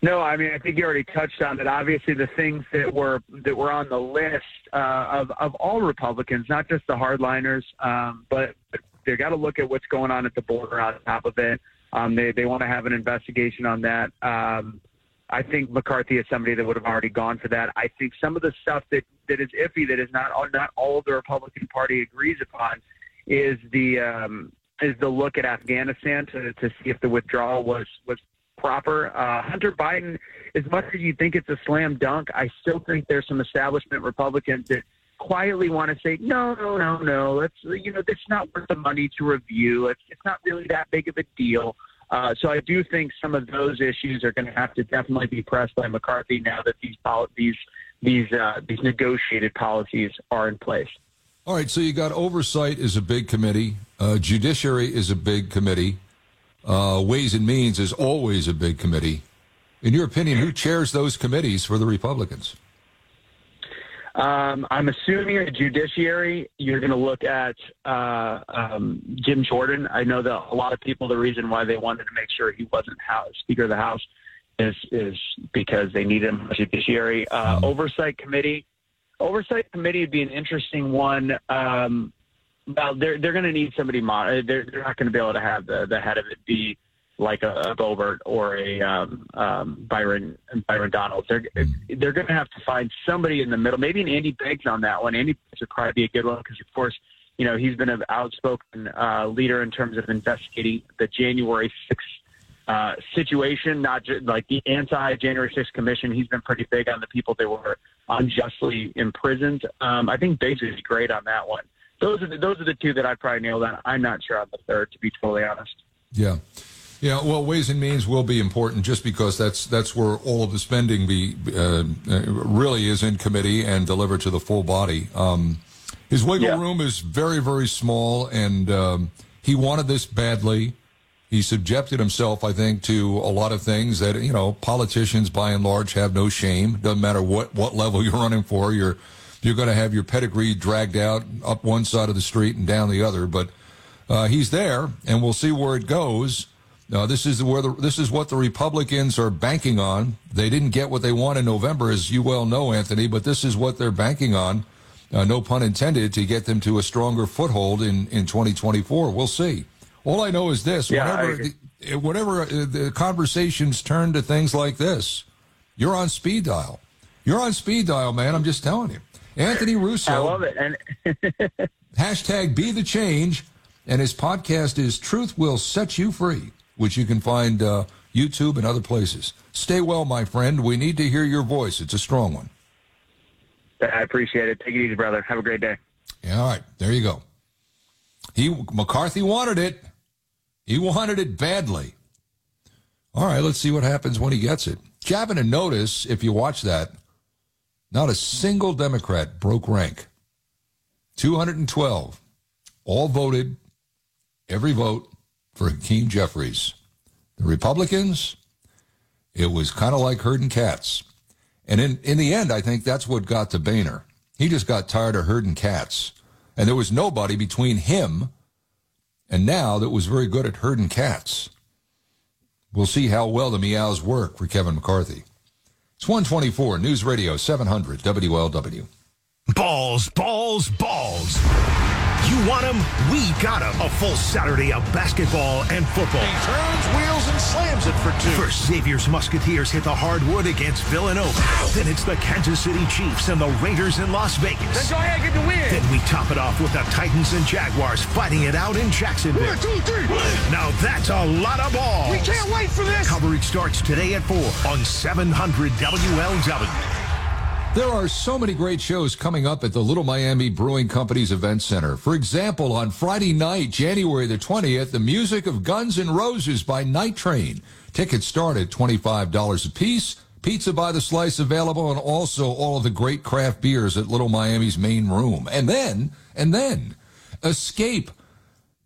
No, I mean, I think you already touched on that. Obviously, the things that were on the list of all Republicans, not just the hardliners, but they got to look at what's going on at the border on top of it. They want to have an investigation on that. I think McCarthy is somebody that would have already gone for that. I think some of the stuff that is iffy, that is not all of the Republican Party agrees upon, is the look at Afghanistan to see if the withdrawal was proper. Hunter Biden, as much as you think it's a slam dunk, I still think there's some establishment Republicans that quietly want to say, no, that's not worth the money to review. It's not really that big of a deal. So I do think some of those issues are going to have to definitely be pressed by McCarthy now that these negotiated policies are in place. All right, so you got oversight is a big committee. Judiciary is a big committee. Ways and Means is always a big committee. In your opinion, who chairs those committees for the Republicans? I'm assuming in the judiciary, you're going to look at Jim Jordan. I know that a lot of people, the reason why they wanted to make sure he wasn't Speaker of the House is because they needed him on the judiciary. Oversight committee would be an interesting one. Well, they're going to need somebody moderate. They're not going to be able to have the head of it be like a Boebert or a Byron Donalds. They're going to have to find somebody in the middle. Maybe an Andy Biggs on that one. Andy Biggs would probably be a good one because, of course, you know, he's been an outspoken leader in terms of investigating the January 6th situation, not just like the anti-January 6th commission. He's been pretty big on the people that were unjustly imprisoned. I think Biggs is great on that one. Those are the two that I'd probably nail down. I'm not sure on the third, to be totally honest. Yeah. Yeah, well, Ways and Means will be important just because that's where all of the spending really is in committee and delivered to the full body. His wiggle room is very, very small, and he wanted this badly. He subjected himself, I think, to a lot of things that, you know, politicians by and large have no shame. Doesn't matter what level you're running for, you're going to have your pedigree dragged out up one side of the street and down the other. But he's there, and we'll see where it goes. This is what the Republicans are banking on. They didn't get what they want in November, as you well know, Anthony, but this is what they're banking on, no pun intended, to get them to a stronger foothold in 2024. We'll see. All I know is this, whenever the conversations turn to things like this, you're on speed dial. You're on speed dial, man, I'm just telling you. Anthony Russo. I love it. And hashtag Be the Change, and his podcast is Truth Will Set You Free, which you can find YouTube and other places. Stay well, my friend. We need to hear your voice. It's a strong one. I appreciate it. Take it easy, brother. Have a great day. Yeah, all right. There you go. McCarthy wanted it. He wanted it badly. All right, let's see what happens when he gets it. Happened to notice, if you watch that, not a single Democrat broke rank. 212. All voted, every vote, for Hakeem Jeffries. The Republicans, it was kind of like herding cats. And in the end, I think that's what got to Boehner. He just got tired of herding cats. And there was nobody between him and now that was very good at herding cats. We'll see how well the meows work for Kevin McCarthy. It's 124 News Radio 700 WLW. Balls, balls, balls. You want them? We got them. A full Saturday of basketball and football. He turns, wheels, and slams it for two. First, Xavier's Musketeers hit the hardwood against Villanova. Then it's the Kansas City Chiefs and the Raiders in Las Vegas. Then go ahead, get the win. Then we top it off with the Titans and Jaguars fighting it out in Jacksonville. 1, 2, 3. Now that's a lot of balls. We can't wait for this. Coverage starts today at 4 on 700 WLW. There are so many great shows coming up at the Little Miami Brewing Company's Event Center. For example, on Friday night, January the 20th, the music of Guns N' Roses by Night Train. Tickets start at $25 apiece. Pizza by the slice available, and also all of the great craft beers at Little Miami's main room. And then, Escape,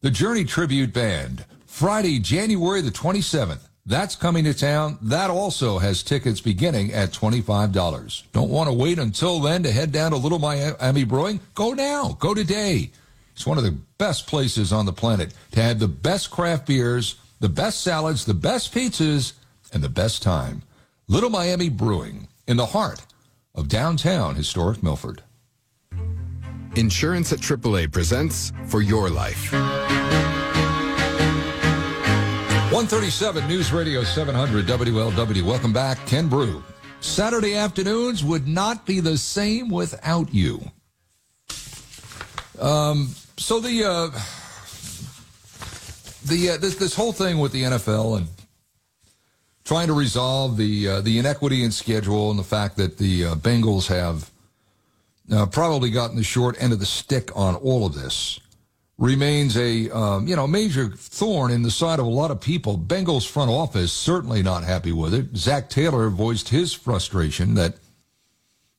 the Journey Tribute Band, Friday, January the 27th. That's coming to town. That also has tickets beginning at $25. Don't want to wait until then to head down to Little Miami Brewing? Go now. Go today. It's one of the best places on the planet to have the best craft beers, the best salads, the best pizzas, and the best time. Little Miami Brewing, in the heart of downtown historic Milford. Insurance at AAA presents For Your Life. 137 News Radio 700 WLW. Welcome back. Ken Brew. Saturday afternoons would not be the same without you. So this whole thing with the NFL and trying to resolve the inequity in schedule and the fact that the Bengals have probably gotten the short end of the stick on all of this remains a major thorn in the side of a lot of people. Bengals front office certainly not happy with it. Zach Taylor voiced his frustration that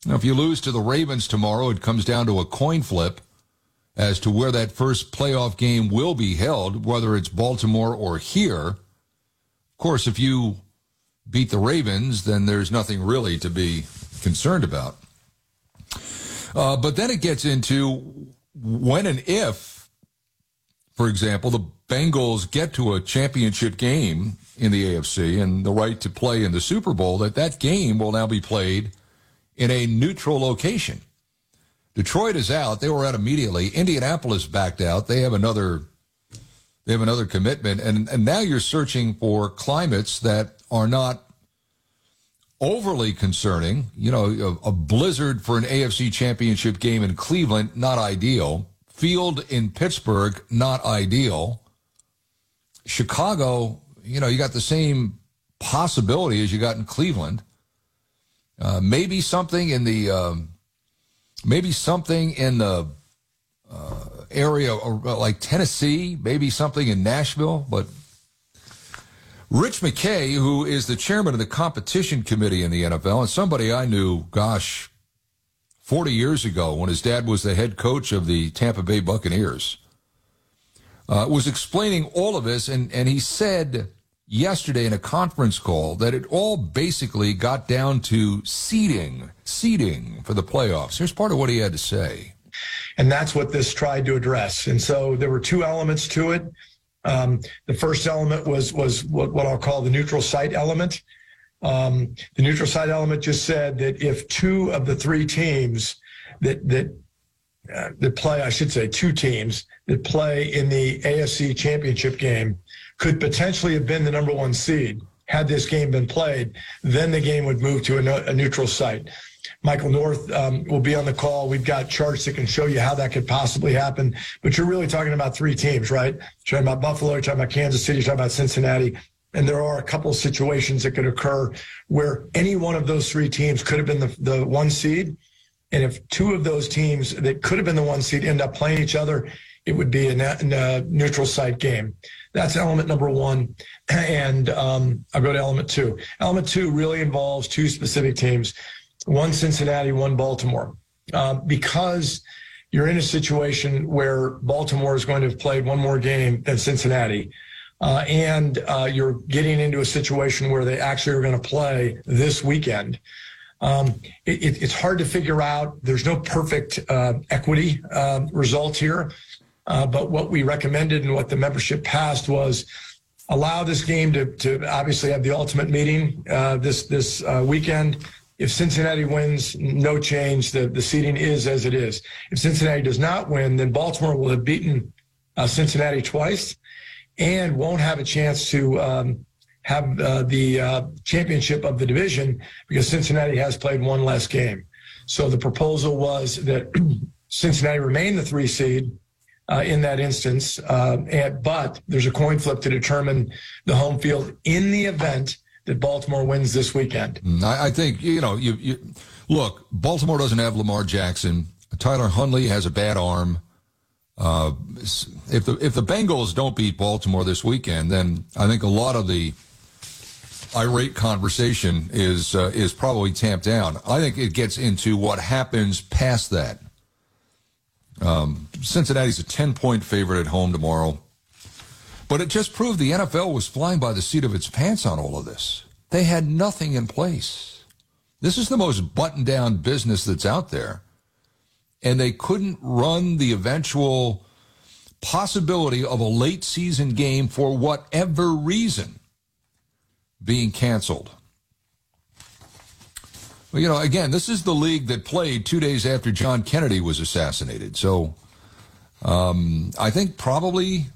if you lose to the Ravens tomorrow, it comes down to a coin flip as to where that first playoff game will be held, whether it's Baltimore or here. Of course, if you beat the Ravens, then there's nothing really to be concerned about. But then it gets into when and if, for example, the Bengals get to a championship game in the AFC and the right to play in the Super Bowl, that game will now be played in a neutral location. Detroit is out. They were out immediately. Indianapolis backed out. They have another commitment. And now you're searching for climates that are not overly concerning. You know, a blizzard for an AFC championship game in Cleveland, not ideal. Field in Pittsburgh, not ideal. Chicago, you got the same possibility as you got in Cleveland. Maybe something in the area like Tennessee. Maybe something in Nashville. But Rich McKay, who is the chairman of the competition committee in the NFL, and somebody I knew, 40 years ago when his dad was the head coach of the Tampa Bay Buccaneers, was explaining all of this, and he said yesterday in a conference call that it all basically got down to seeding for the playoffs. Here's part of what he had to say. And that's what this tried to address. And so there were two elements to it. The first element was what I'll call the neutral site element. The neutral site element just said that if two of the three teams two teams that play in the AFC championship game could potentially have been the number one seed had this game been played, then the game would move to a neutral site. Michael North will be on the call. We've got charts that can show you how that could possibly happen. But you're really talking about three teams, right? You're talking about Buffalo, you're talking about Kansas City, you're talking about Cincinnati. And there are a couple of situations that could occur where any one of those three teams could have been the one seed. And if two of those teams that could have been the one seed end up playing each other, it would be a neutral site game. That's element number one. And I'll go to element two. Element two really involves two specific teams, one Cincinnati, one Baltimore, because you're in a situation where Baltimore is going to have played one more game than Cincinnati. And you're getting into a situation where they actually are going to play this weekend. It's hard to figure out. There's no perfect equity result here. But what we recommended and what the membership passed was allow this game to obviously have the ultimate meeting this weekend. If Cincinnati wins, no change. The seeding is as it is. If Cincinnati does not win, then Baltimore will have beaten Cincinnati twice and won't have a chance to have the championship of the division because Cincinnati has played one less game. So the proposal was that Cincinnati remain the 3 seed in that instance, but there's a coin flip to determine the home field in the event that Baltimore wins this weekend. I think, look, Baltimore doesn't have Lamar Jackson. Tyler Huntley has a bad arm. If the Bengals don't beat Baltimore this weekend, then I think a lot of the irate conversation is probably tamped down. I think it gets into what happens past that. Cincinnati's a 10-point favorite at home tomorrow, but it just proved the NFL was flying by the seat of its pants on all of this. They had nothing in place. This is the most buttoned-down business that's out there. And they couldn't run the eventual possibility of a late season game for whatever reason being canceled. Well, again, this is the league that played 2 days after John Kennedy was assassinated. So I think probably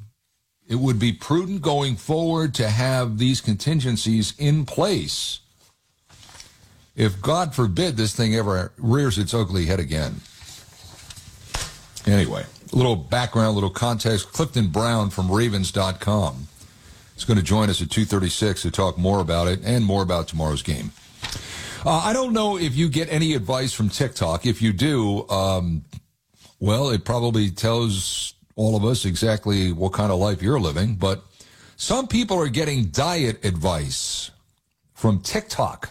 it would be prudent going forward to have these contingencies in place if, God forbid, this thing ever rears its ugly head again. Anyway, a little background, a little context. Clifton Brown from Ravens.com is going to join us at 2:36 to talk more about it and more about tomorrow's game. I don't know if you get any advice from TikTok. If you do, it probably tells all of us exactly what kind of life you're living. But some people are getting diet advice from TikTok.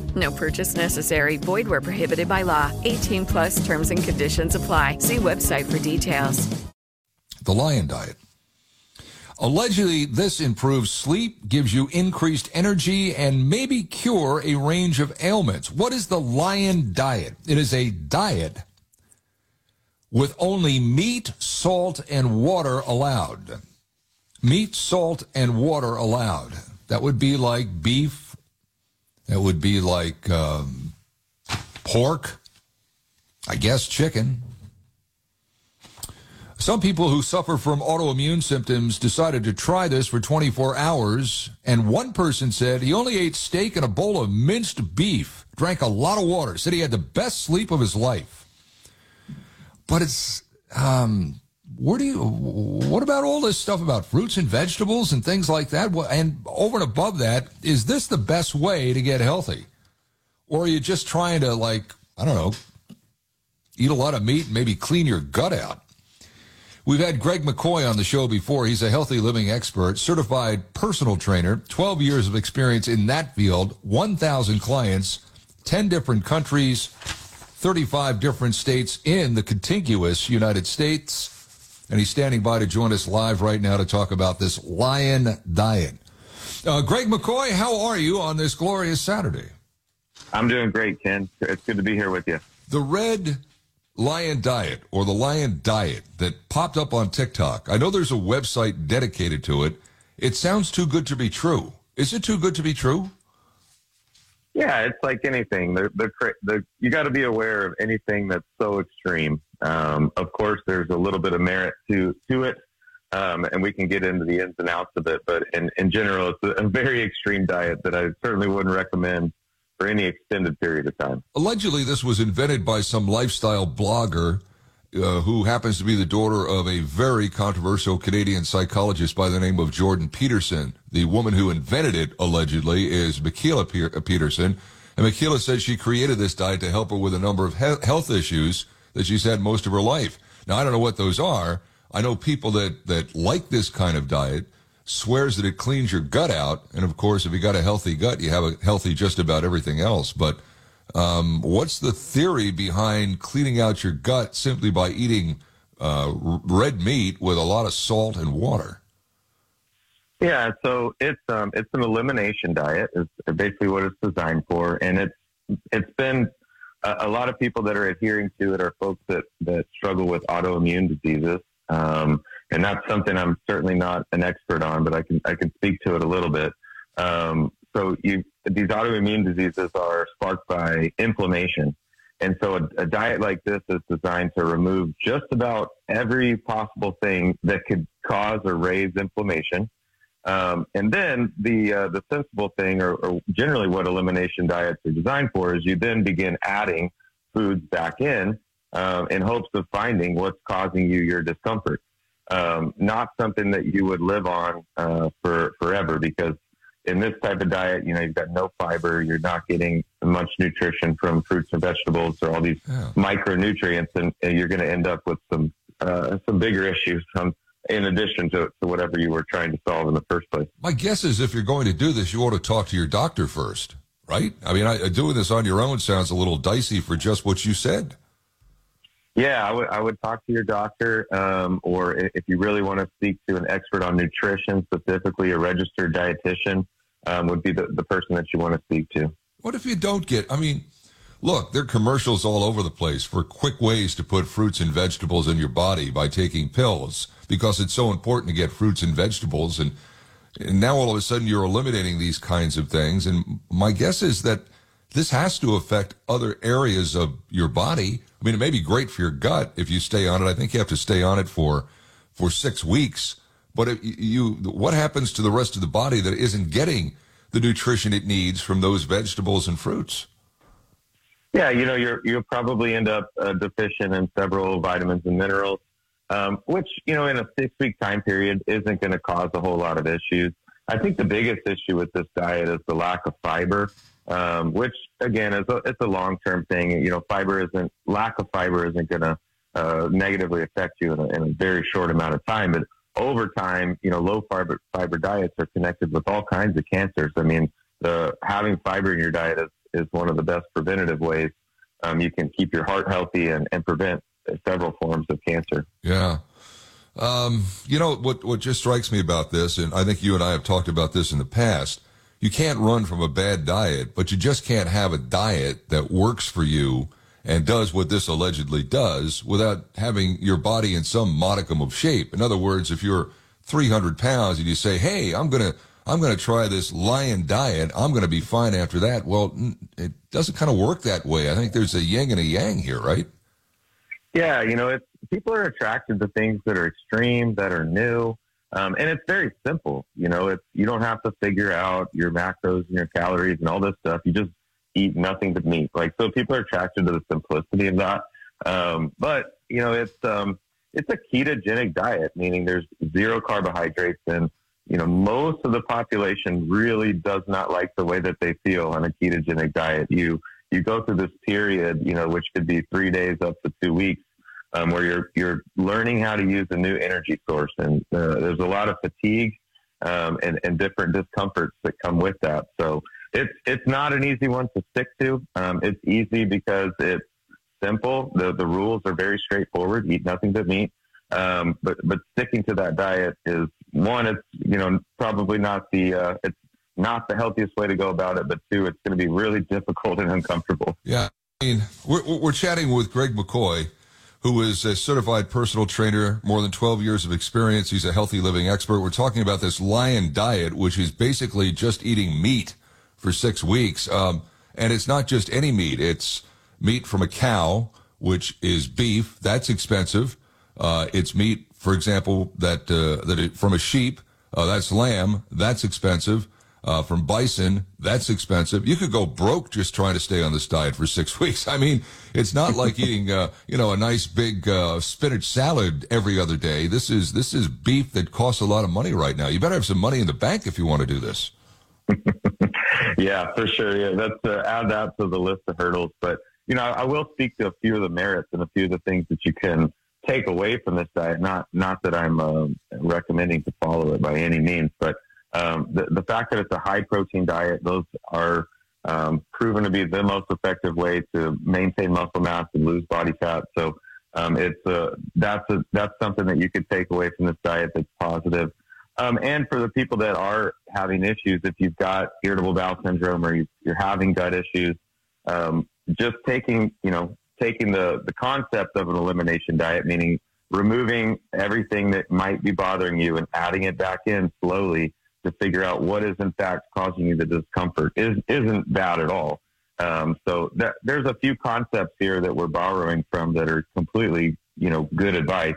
No purchase necessary. Void where prohibited by law. 18 plus terms and conditions apply. See website for details. The Lion Diet. Allegedly, this improves sleep, gives you increased energy, and maybe cure a range of ailments. What is the Lion Diet? It is a diet with only meat, salt, and water allowed. Meat, salt, and water allowed. That would be like beef. It would be like pork, I guess chicken. Some people who suffer from autoimmune symptoms decided to try this for 24 hours, and one person said he only ate steak and a bowl of minced beef, drank a lot of water, said he had the best sleep of his life. But it's, what about all this stuff about fruits and vegetables and things like that? And over and above that, is this the best way to get healthy? Or are you just trying to, like, I don't know, eat a lot of meat and maybe clean your gut out? We've had Greg McCoy on the show before. He's a healthy living expert, certified personal trainer, 12 years of experience in that field, 1,000 clients, 10 different countries, 35 different states in the contiguous United States. And he's standing by to join us live right now to talk about this lion diet. Greg McCoy, how are you on this glorious Saturday? I'm doing great, Ken. It's good to be here with you. The red lion diet, or the lion diet, that popped up on TikTok. I know there's a website dedicated to it. It sounds too good to be true. Is it too good to be true? Yeah, it's like anything. You got to be aware of anything that's so extreme. Of course, there's a little bit of merit to it, and we can get into the ins and outs of it. But in general, it's a very extreme diet that I certainly wouldn't recommend for any extended period of time. Allegedly, this was invented by some lifestyle blogger who happens to be the daughter of a very controversial Canadian psychologist by the name of Jordan Peterson. The woman who invented it, allegedly, is Makela Peterson. And Makela said she created this diet to help her with a number of health issues that she's had most of her life. Now, I don't know what those are. I know people that like this kind of diet, swears that it cleans your gut out. And, of course, if you got a healthy gut, you have a healthy just about everything else. But what's the theory behind cleaning out your gut simply by eating red meat with a lot of salt and water? Yeah, so it's an elimination diet is basically what it's designed for. And it's been a lot of people that are adhering to it are folks that struggle with autoimmune diseases. And that's something I'm certainly not an expert on, but I can speak to it a little bit. These autoimmune diseases are sparked by inflammation. And so a diet like this is designed to remove just about every possible thing that could cause or raise inflammation. And then the sensible thing, or generally what elimination diets are designed for, is you then begin adding foods back in hopes of finding what's causing you your discomfort. Not something that you would live on for forever, because in this type of diet, you've got no fiber, you're not getting much nutrition from fruits and vegetables or all these micronutrients, and you're going to end up with some bigger issues in addition to whatever you were trying to solve in the first place. My guess is if you're going to do this, you ought to talk to your doctor first, right? I mean, doing this on your own sounds a little dicey for just what you said. Yeah, I would talk to your doctor, or if you really want to speak to an expert on nutrition, specifically a registered dietitian, would be the person that you want to speak to. What if you don't get, I mean, look, there are commercials all over the place for quick ways to put fruits and vegetables in your body by taking pills, because it's so important to get fruits and vegetables. And now all of a sudden you're eliminating these kinds of things. And my guess is that this has to affect other areas of your body. I mean, it may be great for your gut if you stay on it. I think you have to stay on it for 6 weeks. But what happens to the rest of the body that isn't getting the nutrition it needs from those vegetables and fruits? Yeah, you'll probably end up deficient in several vitamins and minerals, which, in a 6-week time period isn't going to cause a whole lot of issues. I think the biggest issue with this diet is the lack of fiber. Which again is it's a long-term thing. Lack of fiber isn't going to negatively affect you in a very short amount of time. But over time, low fiber diets are connected with all kinds of cancers. I mean, having fiber in your diet is one of the best preventative ways you can keep your heart healthy and prevent several forms of cancer. Yeah. What just strikes me about this, and I think you and I have talked about this in the past, you can't run from a bad diet, but you just can't have a diet that works for you and does what this allegedly does without having your body in some modicum of shape. In other words, if you're 300 pounds and you say, hey, I'm going to try this lion diet, I'm going to be fine after that. Well, it doesn't kind of work that way. I think there's a yin and a yang here, right? Yeah, it's people are attracted to things that are extreme, that are new. And it's very simple. You know, it's, you don't have to figure out your macros and your calories and all this stuff. You just eat nothing but meat. Like, so people are attracted to the simplicity of that. But you know, it's a ketogenic diet, meaning there's zero carbohydrates, and, you know, most of the population really does not like the way that they feel on a ketogenic diet. You go through this period, you know, which could be 3 days up to 2 weeks, where you're learning how to use a new energy source. And there's a lot of fatigue, and different discomforts that come with that. So it's not an easy one to stick to. It's easy because it's simple. The rules are very straightforward. Eat nothing but meat. But sticking to that diet is one, it's, you know, probably not the, it's not the healthiest way to go about it, but two, it's going to be really difficult and uncomfortable. Yeah. I mean, we're chatting with Greg McCoy, who is a certified personal trainer, more than 12 years of experience. He's a healthy living expert. We're talking about this lion diet, which is basically just eating meat for 6 weeks. And it's not just any meat. It's meat from a cow, which is beef. That's expensive. It's meat, for example, that from a sheep, that's lamb, that's expensive. From bison, that's expensive. You could go broke just trying to stay on this diet for 6 weeks. I mean, it's not like eating, you know, a nice big spinach salad every other day. This is beef that costs a lot of money right now. You better have some money in the bank if you want to do this. Yeah, for sure. Yeah, that's add that to the list of hurdles. But you know, I will speak to a few of the merits and a few of the things that you can take away from this diet. Not that I'm recommending to follow it by any means, but the fact that it's a high protein diet, those are proven to be the most effective way to maintain muscle mass and lose body fat. So that's something that you could take away from this diet that's positive. And for the people that are having issues, if you've got irritable bowel syndrome or you're having gut issues, just taking the concept of an elimination diet, meaning removing everything that might be bothering you and adding it back in slowly to figure out what is in fact causing you the discomfort isn't bad at all. So there's a few concepts here that we're borrowing from that are completely, you know, good advice.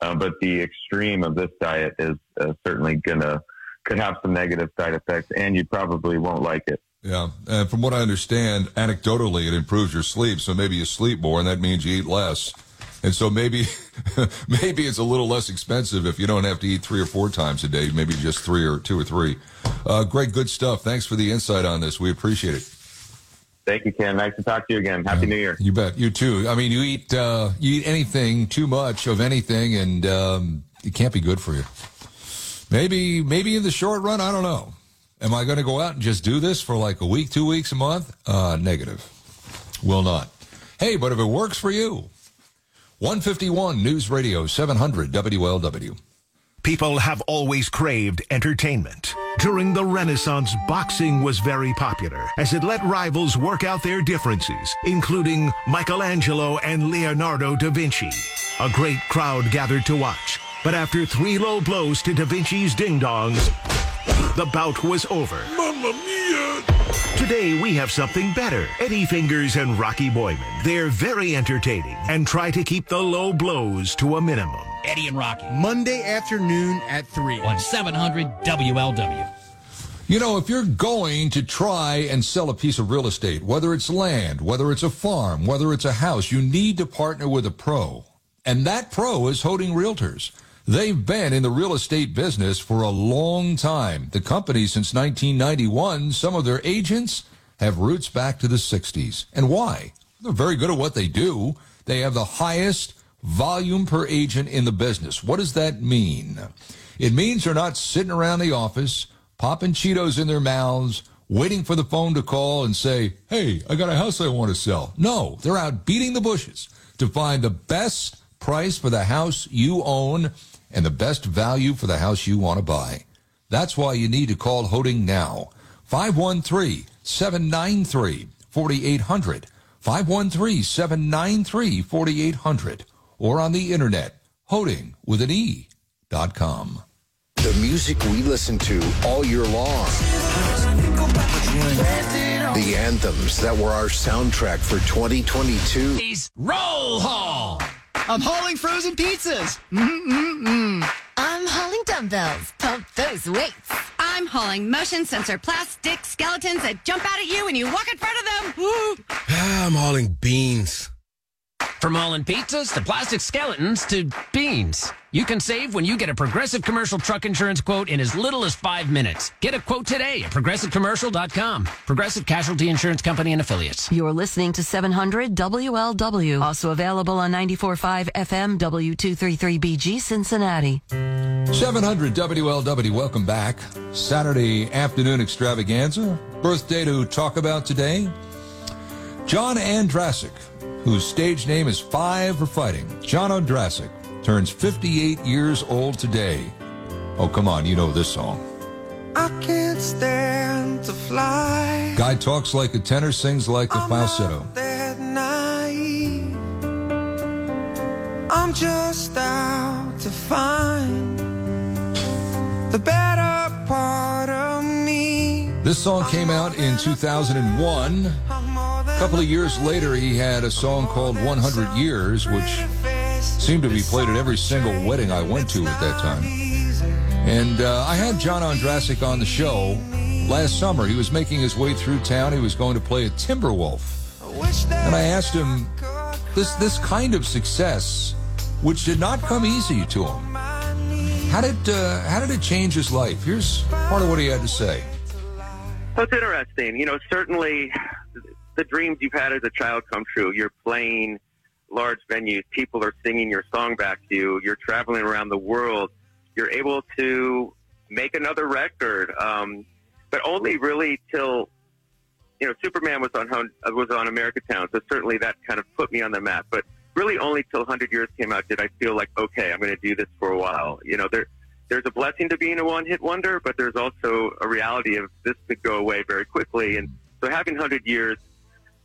But the extreme of this diet is certainly could have some negative side effects, and you probably won't like it. Yeah. And from what I understand, anecdotally, it improves your sleep. So maybe you sleep more, and that means you eat less. And so maybe it's a little less expensive if you don't have to eat 3 or 4 times a day, maybe just 3 or 2 or 3. Greg, good stuff. Thanks for the insight on this. We appreciate it. Thank you, Ken. Nice to talk to you again. Happy New Year. You bet. You too. I mean, you eat anything, too much of anything, and it can't be good for you. Maybe in the short run, I don't know. Am I going to go out and just do this for like a week, 2 weeks, a month? Negative. Will not. Hey, but if it works for you, 151 News Radio 700 WLW. People have always craved entertainment. During the Renaissance, boxing was very popular as it let rivals work out their differences, including Michelangelo and Leonardo da Vinci. A great crowd gathered to watch, but after 3 low blows to da Vinci's ding-dongs, the bout was over. Mamma mia! Today, we have something better. Eddie Fingers and Rocky Boyman. They're very entertaining and try to keep the low blows to a minimum. Eddie and Rocky. Monday afternoon at 3 on 700 WLW. You know, if you're going to try and sell a piece of real estate, whether it's land, whether it's a farm, whether it's a house, you need to partner with a pro. And that pro is Holding Realtors. They've been in the real estate business for a long time. The company since 1991, some of their agents have roots back to the 60s. And why? They're very good at what they do. They have the highest volume per agent in the business. What does that mean? It means they're not sitting around the office, popping Cheetos in their mouths, waiting for the phone to call and say, hey, I got a house I want to sell. No, they're out beating the bushes to find the best price for the house you own and the best value for the house you want to buy. That's why you need to call Holding now. 513-793-4800. 513-793-4800. Or on the internet, holding.com. The music we listen to all year long. The anthems that were our soundtrack for 2022. Roll Hall. I'm hauling frozen pizzas. I'm hauling dumbbells. Pump those weights. I'm hauling motion sensor plastic skeletons that jump out at you when you walk in front of them. Woo. I'm hauling beans. From hauling pizzas to plastic skeletons to beans. You can save when you get a Progressive Commercial truck insurance quote in as little as 5 minutes. Get a quote today at ProgressiveCommercial.com. Progressive Casualty Insurance Company and Affiliates. You're listening to 700 WLW. Also available on 94.5 FM W233BG Cincinnati. 700 WLW. Welcome back. Saturday afternoon extravaganza. Birthday to talk about today. John Ondrasik, whose stage name is Five for Fighting. John Ondrasik turns 58 years old today. Oh, come on, you know this song. I can't stand to fly. Guy talks like a tenor, sings like the falsetto. Not that naive. I'm just out to find the better part of me. This song came out in 2001. A couple of years later, he had a song called 100 Years, which seemed to be played at every single wedding I went to at that time. And I had John Ondrasik on the show last summer. He was making his way through town. He was going to play at Timberwolf. And I asked him, this kind of success, which did not come easy to him, how did it change his life? Here's part of what he had to say. Well, it's interesting. You know, certainly the dreams you've had as a child come true. You're playing large venues. People are singing your song back to you. You're traveling around the world. You're able to make another record, but only really till, you know, Superman was on Americatown. So certainly that kind of put me on the map. But really only till 100 Years came out did I feel like, okay, I'm going to do this for a while. You know, there's a blessing to being a one-hit wonder, but there's also a reality of this could go away very quickly. And so having 100 Years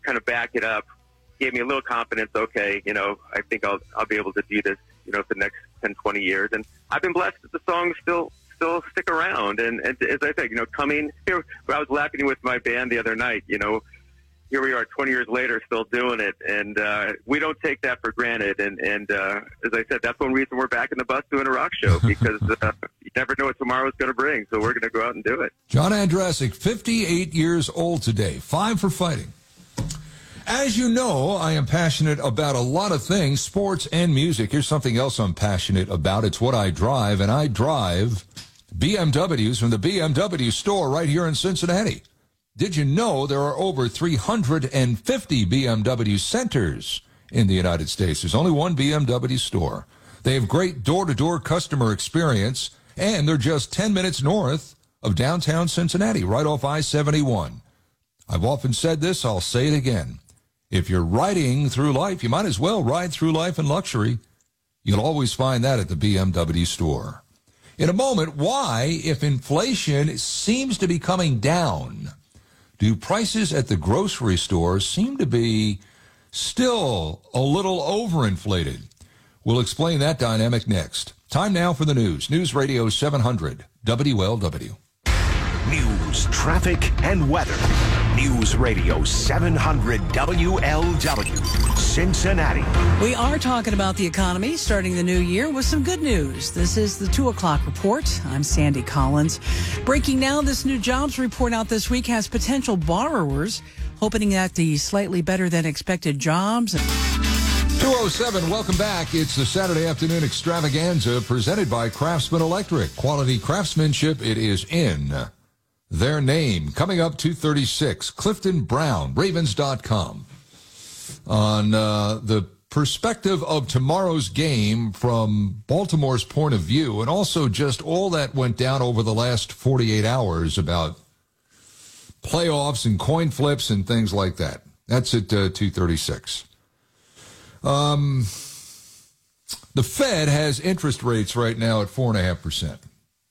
kind of back it up gave me a little confidence. Okay, you know, I think I'll be able to do this, you know, for the next 10, 20 years. And I've been blessed that the songs still stick around. And as I said, you know, coming here, I was laughing with my band the other night, you know, here we are 20 years later, still doing it. And we don't take that for granted. And as I said, that's one reason we're back in the bus doing a rock show, because you never know what tomorrow's going to bring. So we're going to go out and do it. John Ondrasik, 58 years old today. Five for Fighting. As you know, I am passionate about a lot of things, sports and music. Here's something else I'm passionate about. It's what I drive, and I drive BMWs from the BMW store right here in Cincinnati. Did you know there are over 350 BMW centers in the United States? There's only one BMW store. They have great door-to-door customer experience, and they're just 10 minutes north of downtown Cincinnati, right off I-71. I've often said this, I'll say it again. If you're riding through life, you might as well ride through life in luxury. You'll always find that at the BMW store. In a moment, why, if inflation seems to be coming down, do prices at the grocery store seem to be still a little overinflated? We'll explain that dynamic next. Time now for the news. News Radio 700 WLW. News, traffic, and weather. News Radio 700 WLW, Cincinnati. We are talking about the economy starting the new year with some good news. This is the 2 o'clock report. I'm Sandy Collins. Breaking now, this new jobs report out this week has potential borrowers hoping that the slightly better than expected jobs. 207, welcome back. It's the Saturday afternoon extravaganza presented by Craftsman Electric. Quality craftsmanship, it is in their name. Coming up, 236, Clifton Brown, Ravens.com. On the perspective of tomorrow's game from Baltimore's point of view, and also just all that went down over the last 48 hours about playoffs and coin flips and things like that. That's at 236. The Fed has interest rates right now at 4.5%.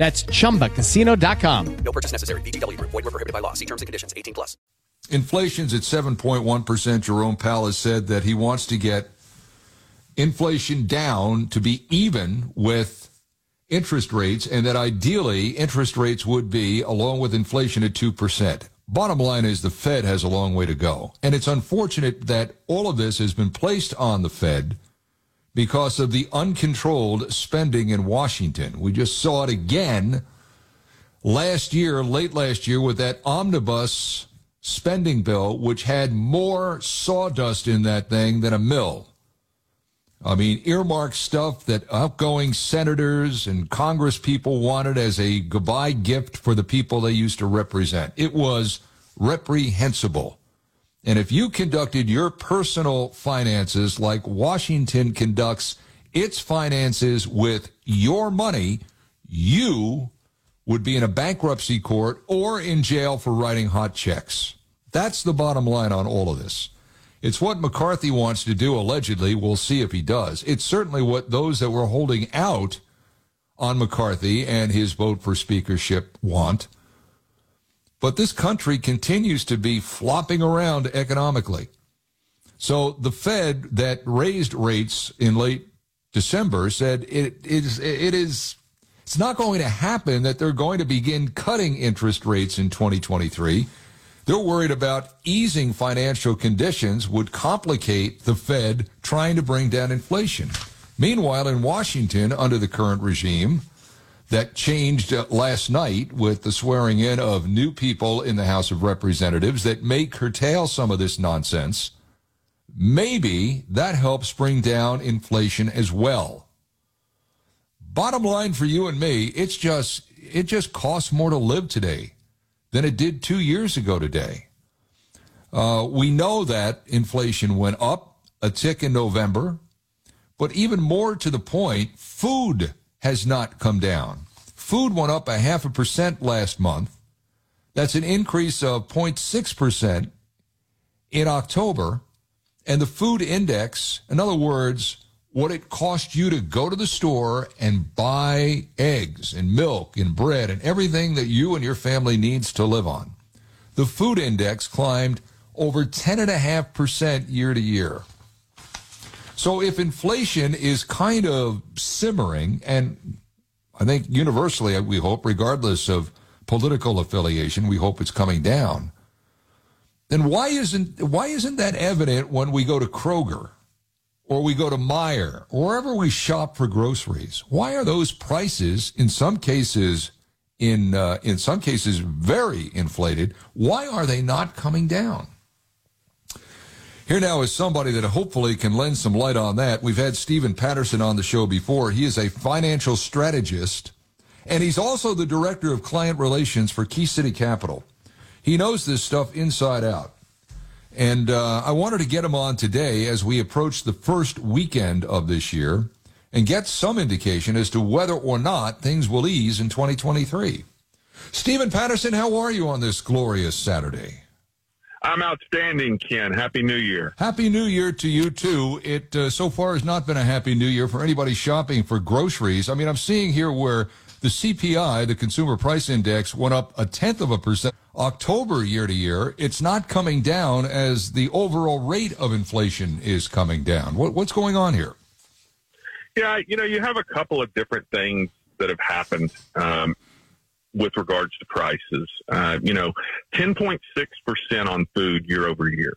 That's ChumbaCasino.com. No purchase necessary. VGW Group. Void where prohibited by law. See terms and conditions. 18+. Inflation's at 7.1%. Jerome Powell has said that he wants to get inflation down to be even with interest rates, and that ideally interest rates would be, along with inflation, at 2%. Bottom line is the Fed has a long way to go. And it's unfortunate that all of this has been placed on the Fed because of the uncontrolled spending in Washington. We just saw it again last year, late last year, with that omnibus spending bill, which had more sawdust in that thing than a mill. I mean, earmark stuff that outgoing senators and Congress people wanted as a goodbye gift for the people they used to represent. It was reprehensible. And if you conducted your personal finances like Washington conducts its finances with your money, you would be in a bankruptcy court or in jail for writing hot checks. That's the bottom line on all of this. It's what McCarthy wants to do, allegedly. We'll see if he does. It's certainly what those that were holding out on McCarthy and his vote for speakership want. But this country continues to be flopping around economically. So the Fed that raised rates in late December said it's not going to happen that they're going to begin cutting interest rates in 2023. They're worried about easing financial conditions would complicate the Fed trying to bring down inflation. Meanwhile, in Washington, under the current regime, that changed last night with the swearing in of new people in the House of Representatives that may curtail some of this nonsense, maybe that helps bring down inflation as well. Bottom line for you and me, it just costs more to live today than it did 2 years ago today. We know that inflation went up a tick in November, but even more to the point, food has not come down. Food went up 0.5% last month. That's an increase of 0.6% in October. And the food index, in other words, what it cost you to go to the store and buy eggs and milk and bread and everything that you and your family needs to live on. The food index climbed over 10.5% year to year. So if inflation is kind of simmering, and I think universally we hope, regardless of political affiliation, we hope it's coming down, then why isn't that evident when we go to Kroger? Or we go to Meijer, or wherever we shop for groceries? Why are those prices, in some cases, very inflated? Why are they not coming down? Here now is somebody that hopefully can lend some light on that. We've had Stephen Patterson on the show before. He is a financial strategist, and he's also the director of client relations for Key City Capital. He knows this stuff inside out. And I wanted to get him on today as we approach the first weekend of this year and get some indication as to whether or not things will ease in 2023. Stephen Patterson, how are you on this glorious Saturday? I'm outstanding, Ken. Happy New Year. Happy New Year to you, too. It so far has not been a happy New Year for anybody shopping for groceries. I mean, I'm seeing here where the CPI, the Consumer Price Index, went up 0.1% October year to year. It's not coming down as the overall rate of inflation is coming down. What's going on here? Yeah, you have a couple of different things that have happened with regards to prices. 10.6% on food year over year.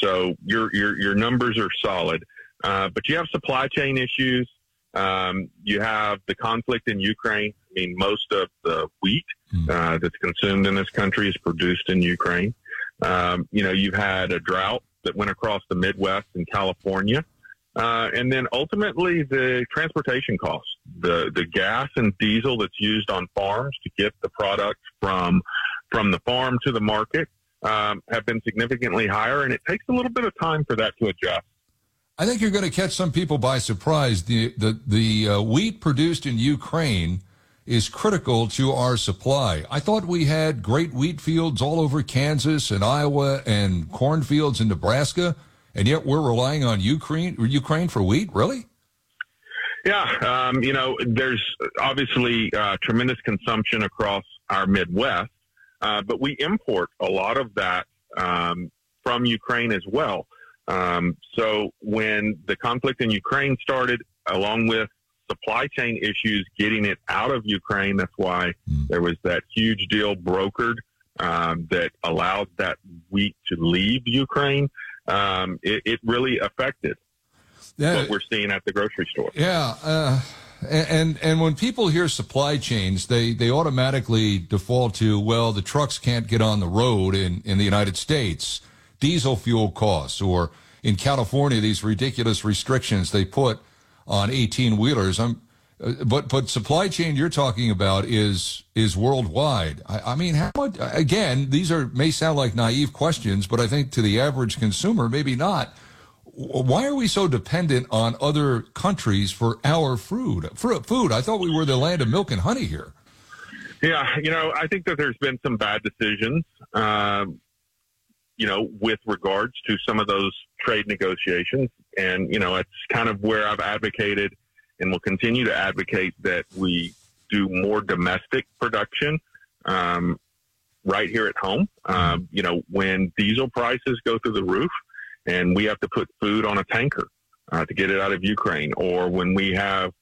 So your numbers are solid, but you have supply chain issues. You have the conflict in Ukraine. I mean, most of the wheat that's consumed in this country is produced in Ukraine. You've had a drought that went across the Midwest and California. And then ultimately the transportation costs, the gas and diesel that's used on farms to get the product from the farm to the market, have been significantly higher. And it takes a little bit of time for that to adjust. I think you're going to catch some people by surprise. The wheat produced in Ukraine is critical to our supply. I thought we had great wheat fields all over Kansas and Iowa and cornfields in Nebraska, and yet we're relying on Ukraine for wheat? Really? Yeah, there's obviously tremendous consumption across our Midwest, but we import a lot of that from Ukraine as well. So when the conflict in Ukraine started, along with supply chain issues getting it out of Ukraine, that's why there was that huge deal brokered that allowed that wheat to leave Ukraine. It really affected what we're seeing at the grocery store. Yeah. And when people hear supply chains, they automatically default to, well, the trucks can't get on the road in the United States, diesel fuel costs, or in California, these ridiculous restrictions they put on 18-wheelers. But supply chain you're talking about is worldwide. I mean, how much, again, these may sound like naive questions, but I think to the average consumer, maybe not. Why are we so dependent on other countries for our food? I thought we were the land of milk and honey here. Yeah, I think that there's been some bad decisions, with regards to some of those trade negotiations. And, it's kind of where I've advocated and will continue to advocate that we do more domestic production right here at home. When diesel prices go through the roof, and we have to put food on a tanker to get it out of Ukraine, or when we have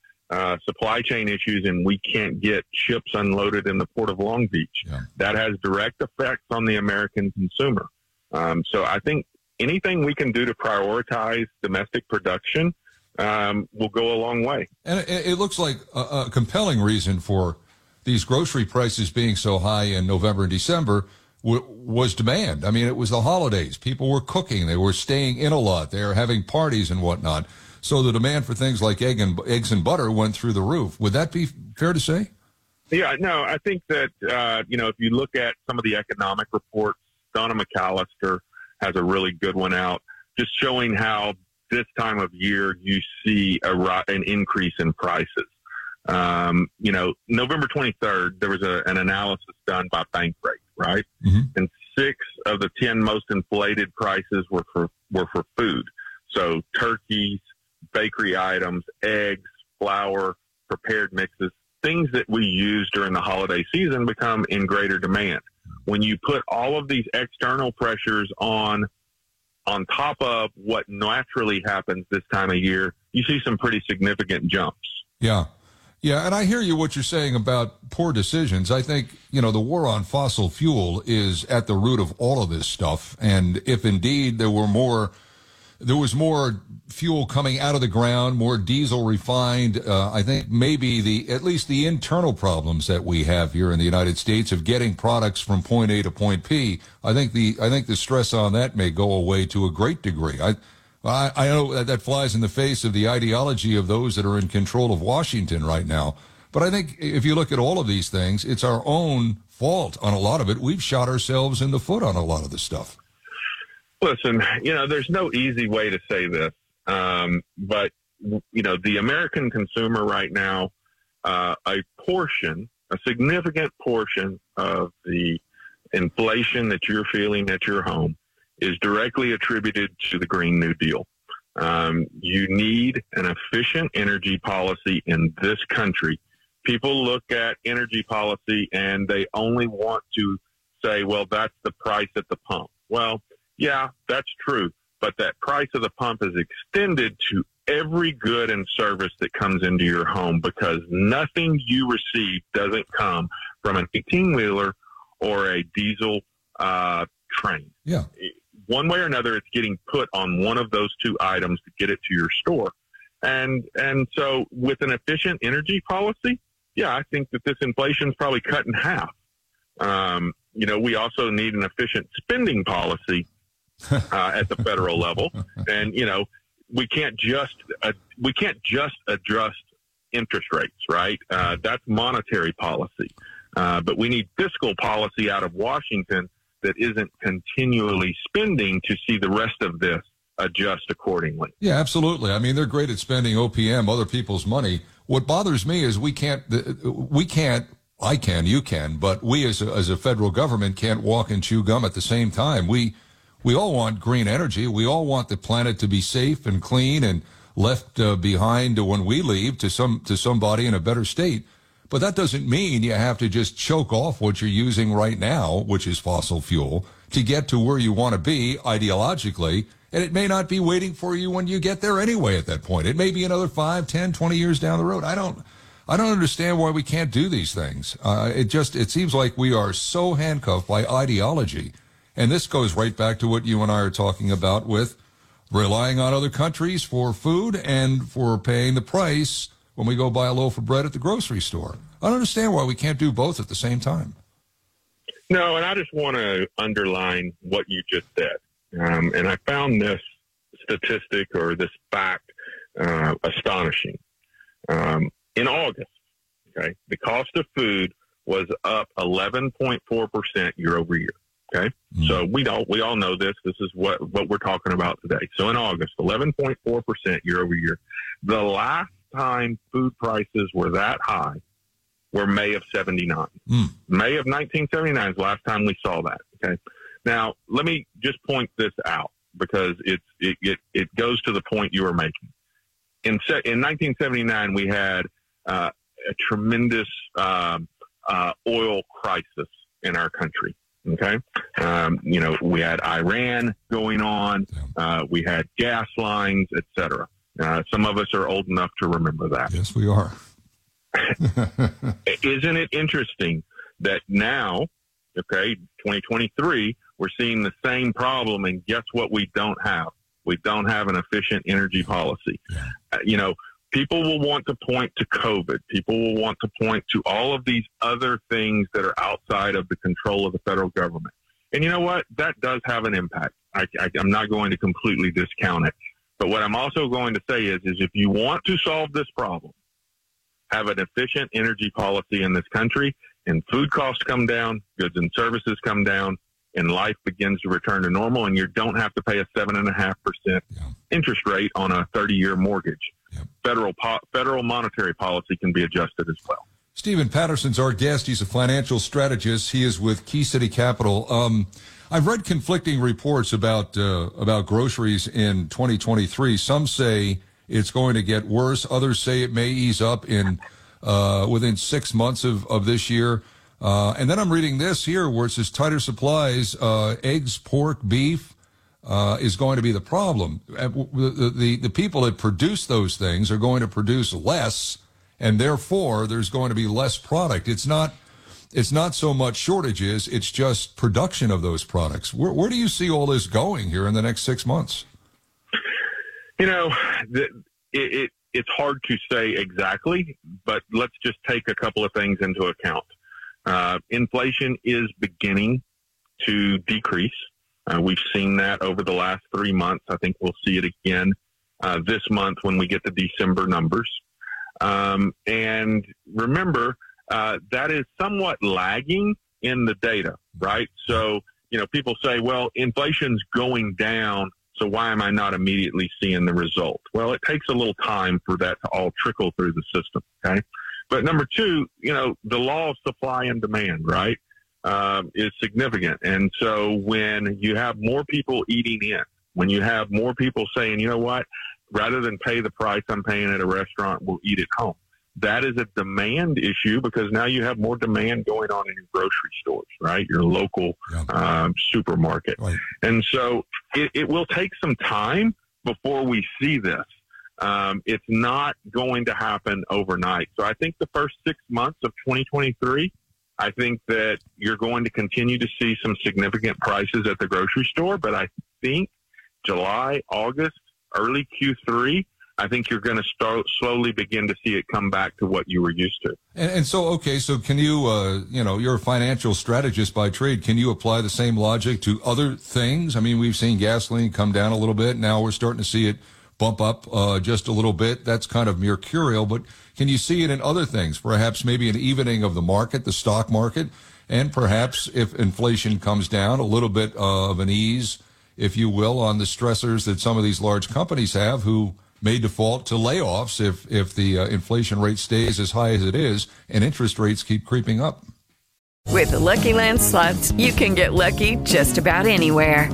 supply chain issues and we can't get ships unloaded in the Port of Long Beach, that has direct effects on the American consumer. So I think anything we can do to prioritize domestic production will go a long way. And it looks like a compelling reason for these grocery prices being so high in November and December was demand. I mean, it was the holidays. People were cooking. They were staying in a lot. They were having parties and whatnot. So the demand for things like eggs and butter went through the roof. Would that be fair to say? Yeah, no, I think that, if you look at some of the economic reports, Donna McAllister has a really good one out, just showing how this time of year you see an increase in prices. November 23rd, there was an analysis done by Bankrate. Right. Mm-hmm. And 6 of the 10 most inflated prices were for food. So turkeys, bakery items, eggs, flour, prepared mixes, things that we use during the holiday season become in greater demand. When you put all of these external pressures on top of what naturally happens this time of year, you see some pretty significant jumps. Yeah. Yeah, and I hear you what you're saying about poor decisions. I think, the war on fossil fuel is at the root of all of this stuff. And if indeed there was more fuel coming out of the ground, more diesel refined, I think maybe at least the internal problems that we have here in the United States of getting products from point A to point P, I think the stress on that may go away to a great degree. I know that flies in the face of the ideology of those that are in control of Washington right now. But I think if you look at all of these things, it's our own fault on a lot of it. We've shot ourselves in the foot on a lot of this stuff. Listen, there's no easy way to say this. But, the American consumer right now, a significant portion of the inflation that you're feeling at your home is directly attributed to the Green New Deal. You need an efficient energy policy in this country. People look at energy policy and they only want to say, well, that's the price at the pump. Well, yeah, that's true. But that price of the pump is extended to every good and service that comes into your home, because nothing you receive doesn't come from an 18-wheeler or a diesel train. Yeah. One way or another, it's getting put on one of those two items to get it to your store. And so with an efficient energy policy, yeah, I think that this inflation is probably cut in half. We also need an efficient spending policy at the federal level. And, we can't just address interest rates, right? That's monetary policy. But we need fiscal policy out of Washington that isn't continually spending to see the rest of this adjust accordingly. Yeah, absolutely. I mean, they're great at spending OPM, other people's money. What bothers me is we as a federal government can't walk and chew gum at the same time. We all want green energy. We all want the planet to be safe and clean and left behind when we leave to somebody in a better state. But that doesn't mean you have to just choke off what you're using right now, which is fossil fuel, to get to where you want to be ideologically. And it may not be waiting for you when you get there anyway at that point. It may be another 5, 10, 20 years down the road. I don't understand why we can't do these things. It seems like we are so handcuffed by ideology. And this goes right back to what you and I are talking about with relying on other countries for food and for paying the price when we go buy a loaf of bread at the grocery store. I don't understand why we can't do both at the same time. No, and I just want to underline what you just said. And I found this statistic or this fact astonishing. In August, okay, the cost of food was up 11.4% year over year. Okay, So we all know this. This is what we're talking about today. So in August, 11.4% year over year. The last time food prices were that high were May of 79. May of 1979 is the last time we saw that. Okay. Now, let me just point this out because it goes to the point you were making. In 1979, we had a tremendous oil crisis in our country, okay? We had Iran going on. We had gas lines, et cetera. Some of us are old enough to remember that. Yes, we are. Isn't it interesting that now, okay, 2023, we're seeing the same problem, and guess what we don't have? We don't have an efficient energy policy. Yeah. People will want to point to COVID. People will want to point to all of these other things that are outside of the control of the federal government. And you know what? That does have an impact. I'm not going to completely discount it. But what I'm also going to say is if you want to solve this problem, have an efficient energy policy in this country, and food costs come down, goods and services come down, and life begins to return to normal, and you don't have to pay a 7.5% interest rate on a 30-year mortgage. Yep. Federal monetary policy can be adjusted as well. Stephen Patterson's our guest. He's a financial strategist. He is with Key City Capital. I've read conflicting reports about groceries in 2023. Some say it's going to get worse. Others say it may ease up within 6 months of this year. And then I'm reading this here where it says tighter supplies, eggs, pork, beef, is going to be the problem. The people that produce those things are going to produce less, and therefore there's going to be less product. It's not so much shortages. It's just production of those products. Where do you see all this going here in the next 6 months? It's hard to say exactly, but let's just take a couple of things into account. Inflation is beginning to decrease. We've seen that over the last 3 months. I think we'll see it again this month when we get the December numbers. And remember, that is somewhat lagging in the data, right? So, people say, well, inflation's going down, so why am I not immediately seeing the result? Well, it takes a little time for that to all trickle through the system, okay? But number two, the law of supply and demand, right, is significant. And so when you have more people eating in, when you have more people saying, you know what, rather than pay the price I'm paying at a restaurant, we'll eat at home. That is a demand issue because now you have more demand going on in your grocery stores, right, your local supermarket. Right. And so it will take some time before we see this. It's not going to happen overnight. So I think the first 6 months of 2023, I think that you're going to continue to see some significant prices at the grocery store. But I think July, August, early Q3, I think you're going to slowly begin to see it come back to what you were used to. So can you, you're a financial strategist by trade. Can you apply the same logic to other things? I mean, we've seen gasoline come down a little bit. Now we're starting to see it bump up just a little bit. That's kind of mercurial, but can you see it in other things? Perhaps maybe an evening of the market, the stock market, and perhaps if inflation comes down, a little bit of an ease, if you will, on the stressors that some of these large companies have who may default to layoffs if the inflation rate stays as high as it is and interest rates keep creeping up. With the Lucky Land Slots, you can get lucky just about anywhere.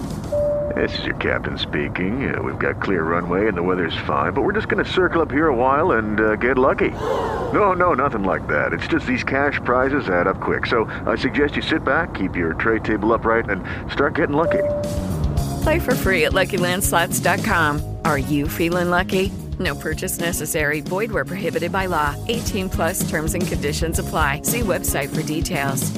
This is your captain speaking. We've got clear runway and the weather's fine, but we're just going to circle up here a while and get lucky. No, nothing like that. It's just these cash prizes add up quick. So I suggest you sit back, keep your tray table upright, and start getting lucky. Play for free at LuckyLandSlots.com. Are you feeling lucky? No purchase necessary. Void where prohibited by law. 18 plus terms and conditions apply. See website for details.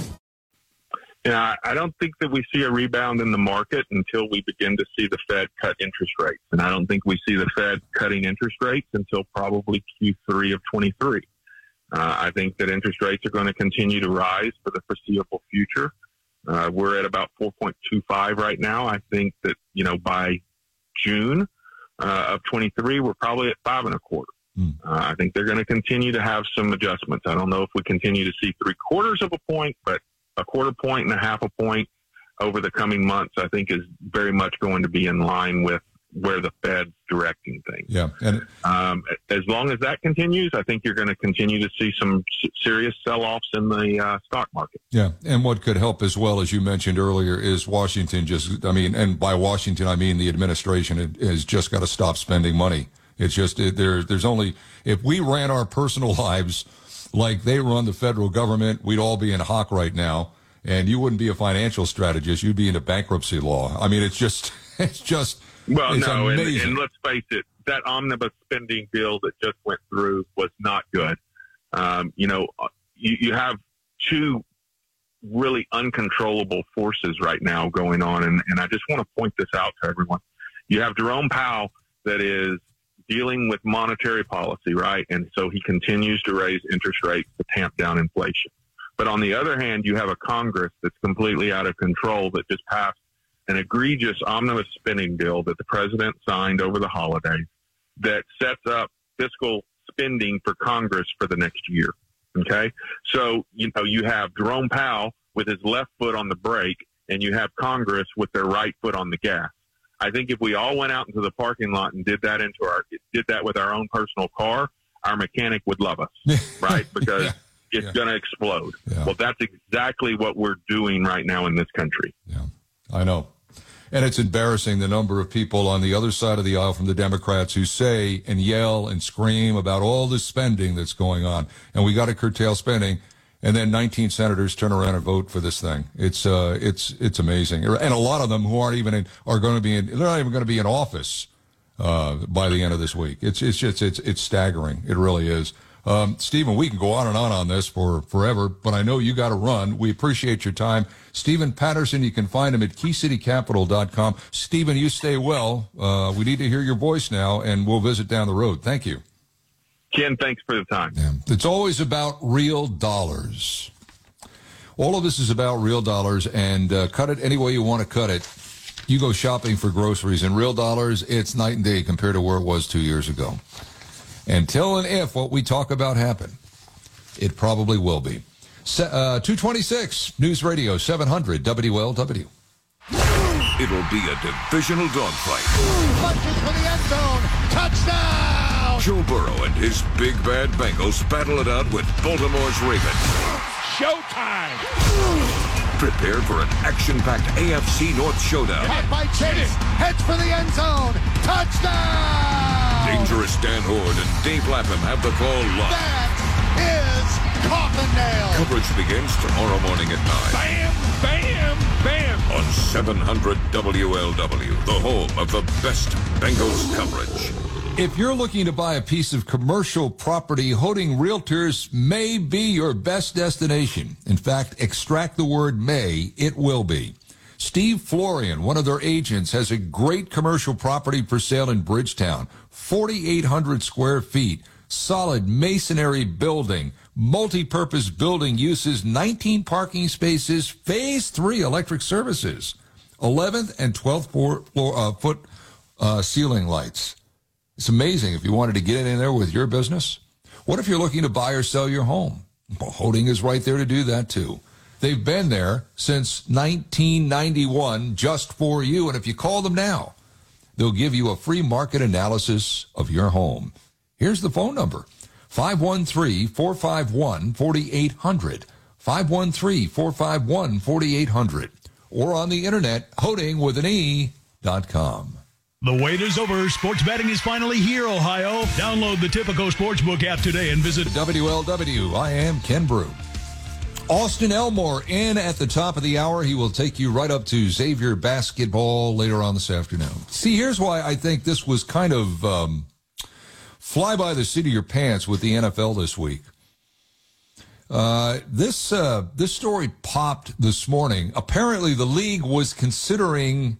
Yeah, I don't think that we see a rebound in the market until we begin to see the Fed cut interest rates. And I don't think we see the Fed cutting interest rates until probably Q3 of 23. I think that interest rates are going to continue to rise for the foreseeable future. We're at about 4.25 right now. I think that, by June of 23, we're probably at 5.25. I think they're going to continue to have some adjustments. I don't know if we continue to see 0.75 points, but a 0.25 point and a 0.5 point over the coming months, I think, is very much going to be in line with where the Fed's directing things. Yeah, and as long as that continues, I think you're going to continue to see some serious sell-offs in the stock market. Yeah, and what could help as well, as you mentioned earlier, is Washington and by Washington I mean the administration has just got to stop spending money. It's just there's only, if we ran our personal lives like they run the federal government, we'd all be in hock right now, and you wouldn't be a financial strategist. You'd be into bankruptcy law. I mean, it's just. Well, it's no, and let's face it, that omnibus spending bill that just went through was not good. You have two really uncontrollable forces right now going on, and I just want to point this out to everyone. You have Jerome Powell that is dealing with monetary policy, right? And so he continues to raise interest rates to tamp down inflation. But on the other hand, you have a Congress that's completely out of control that just passed an egregious omnibus spending bill that the president signed over the holidays that sets up fiscal spending for Congress for the next year. Okay. So, you have Jerome Powell with his left foot on the brake, and you have Congress with their right foot on the gas. I think if we all went out into the parking lot and did that with our own personal car, our mechanic would love us, right? Because it's going to explode. Yeah. Well, that's exactly what we're doing right now in this country. Yeah, I know. And it's embarrassing the number of people on the other side of the aisle from the Democrats who say and yell and scream about all the spending that's going on. And we got to curtail spending. And then 19 senators turn around and vote for this thing. It's amazing. And a lot of them who aren't even they're not even going to be in office by the end of this week. It's just staggering. It really is. Stephen, we can go on this for forever, but I know you got to run. We appreciate your time. Stephen Patterson, you can find him at KeyCityCapital.com. Stephen, you stay well. We need to hear your voice now, and we'll visit down the road. Thank you. Ken, thanks for the time. Yeah. It's always about real dollars. All of this is about real dollars, and cut it any way you want to cut it. You go shopping for groceries in real dollars, it's night and day compared to where it was 2 years ago. Until and if what we talk about happen, it probably will be. 226 News Radio 700 WLW. It'll be a divisional dogfight. Punches for the end zone. Touchdown! Joe Burrow and his big bad Bengals battle it out with Baltimore's Ravens. Showtime! Prepare for an action-packed AFC North showdown. Caught by Chase, heads for the end zone. Touchdown! Dangerous Dan Horde and Dave Lapham have the call live. That is Coffin Nail. Coverage begins tomorrow morning at 9. Bam, bam, bam. On 700 WLW, the home of the best Bengals coverage. If you're looking to buy a piece of commercial property, Holding Realtors may be your best destination. In fact, extract the word may, it will be. Steve Florian, one of their agents, has a great commercial property for sale in Bridgetown. 4,800 square feet, solid masonry building, multi-purpose building uses 19 parking spaces, phase 3 electric services, 11th and 12th foot ceiling lights. It's amazing if you wanted to get in there with your business. What if you're looking to buy or sell your home? Well, Holding is right there to do that, too. They've been there since 1991 just for you. And if you call them now, they'll give you a free market analysis of your home. Here's the phone number, 513-451-4800, 513-451-4800, or on the Internet, Holding with an E. ProFootballTalk.com. The wait is over. Sports betting is finally here, Ohio. Download the Tipico Sportsbook app today and visit WLW. I am Ken Brew. Austin Elmore in at the top of the hour. He will take you right up to Xavier basketball later on this afternoon. See, here's why I think this was kind of fly by the seat of your pants with the NFL this week. This story popped this morning. Apparently, the league was considering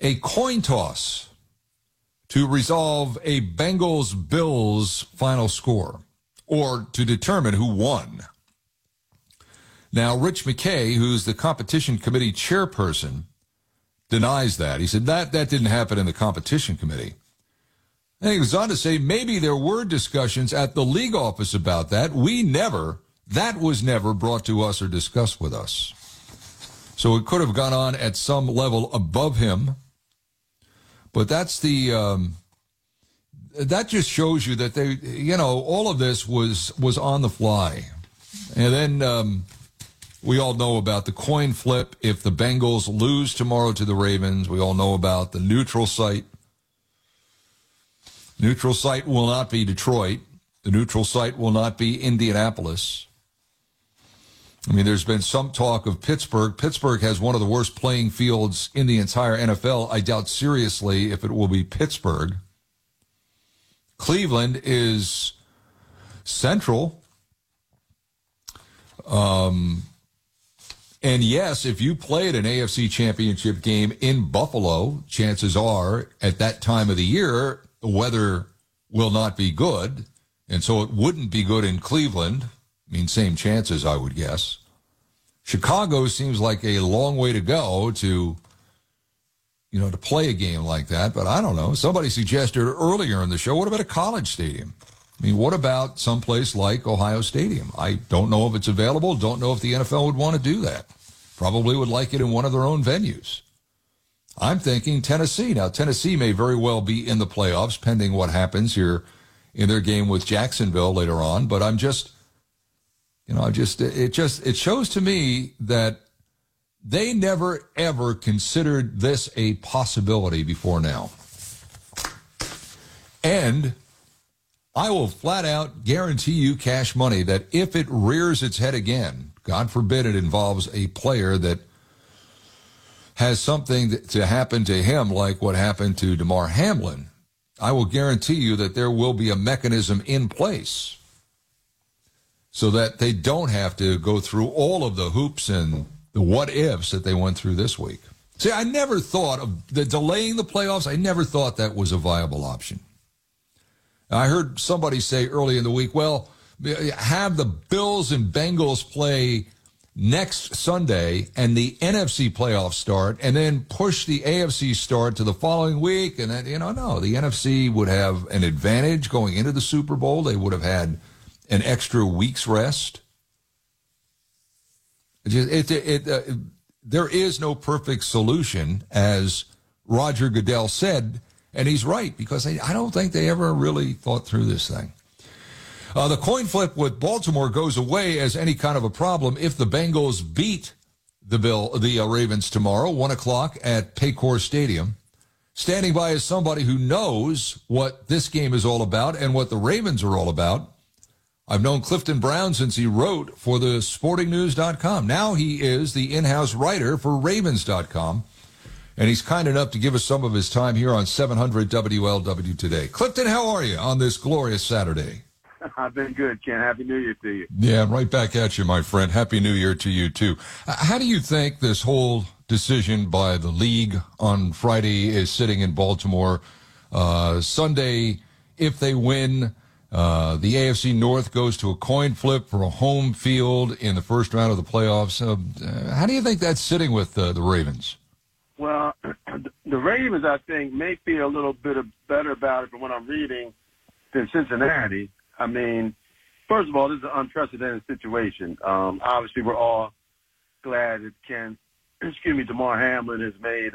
a coin toss to resolve a Bengals-Bills final score or to determine who won. Now, Rich McKay, who's the competition committee chairperson, denies that. He said that didn't happen in the competition committee. And he goes on to say maybe there were discussions at the league office about that. That was never brought to us or discussed with us. So it could have gone on at some level above him. But that's that just shows you that they, all of this was on the fly. And then we all know about the coin flip. If the Bengals lose tomorrow to the Ravens, we all know about the neutral site. Neutral site will not be Detroit. The neutral site will not be Indianapolis. I mean, there's been some talk of Pittsburgh. Pittsburgh has one of the worst playing fields in the entire NFL. I doubt seriously if it will be Pittsburgh. Cleveland is central. And yes, if you played an AFC championship game in Buffalo, chances are at that time of the year, the weather will not be good. And so it wouldn't be good in Cleveland. I mean, same chances, I would guess. Chicago seems like a long way to go to play a game like that. But I don't know. Somebody suggested earlier in the show, what about a college stadium? I mean, what about someplace like Ohio Stadium? I don't know if it's available. Don't know if the NFL would want to do that. Probably would like it in one of their own venues. I'm thinking Tennessee. Now, Tennessee may very well be in the playoffs, pending what happens here in their game with Jacksonville later on. But I'm just, it shows to me that they never, ever considered this a possibility before now. And I will flat out guarantee you cash money that if it rears its head again, God forbid it involves a player that has something to happen to him like what happened to DeMar Hamlin, I will guarantee you that there will be a mechanism in place so that they don't have to go through all of the hoops and the what-ifs that they went through this week. See, I never thought of delaying the playoffs. I never thought that was a viable option. I heard somebody say early in the week, well, have the Bills and Bengals play next Sunday and the NFC playoffs start and then push the AFC start to the following week. And then, no, the NFC would have an advantage going into the Super Bowl. They would have had an extra week's rest. There is no perfect solution, as Roger Goodell said. And he's right, because I don't think they ever really thought through this thing. The coin flip with Baltimore goes away as any kind of a problem if the Bengals beat the Ravens tomorrow, 1 o'clock at Paycor Stadium. Standing by is somebody who knows what this game is all about and what the Ravens are all about. I've known Clifton Brown since he wrote for the sportingnews.com. Now he is the in-house writer for Ravens.com. And he's kind enough to give us some of his time here on 700 WLW today. Clifton, how are you on this glorious Saturday? I've been good, Ken. Happy New Year to you. Yeah, right back at you, my friend. Happy New Year to you, too. How do you think this whole decision by the league on Friday is sitting in Baltimore? Sunday, if they win, the AFC North goes to a coin flip for a home field in the first round of the playoffs. How do you think that's sitting with the Ravens? Well, the Ravens, I think, may feel a little bit better about it from what I'm reading than Cincinnati. I mean, first of all, this is an unprecedented situation. Obviously, we're all glad that DeMar Hamlin has made,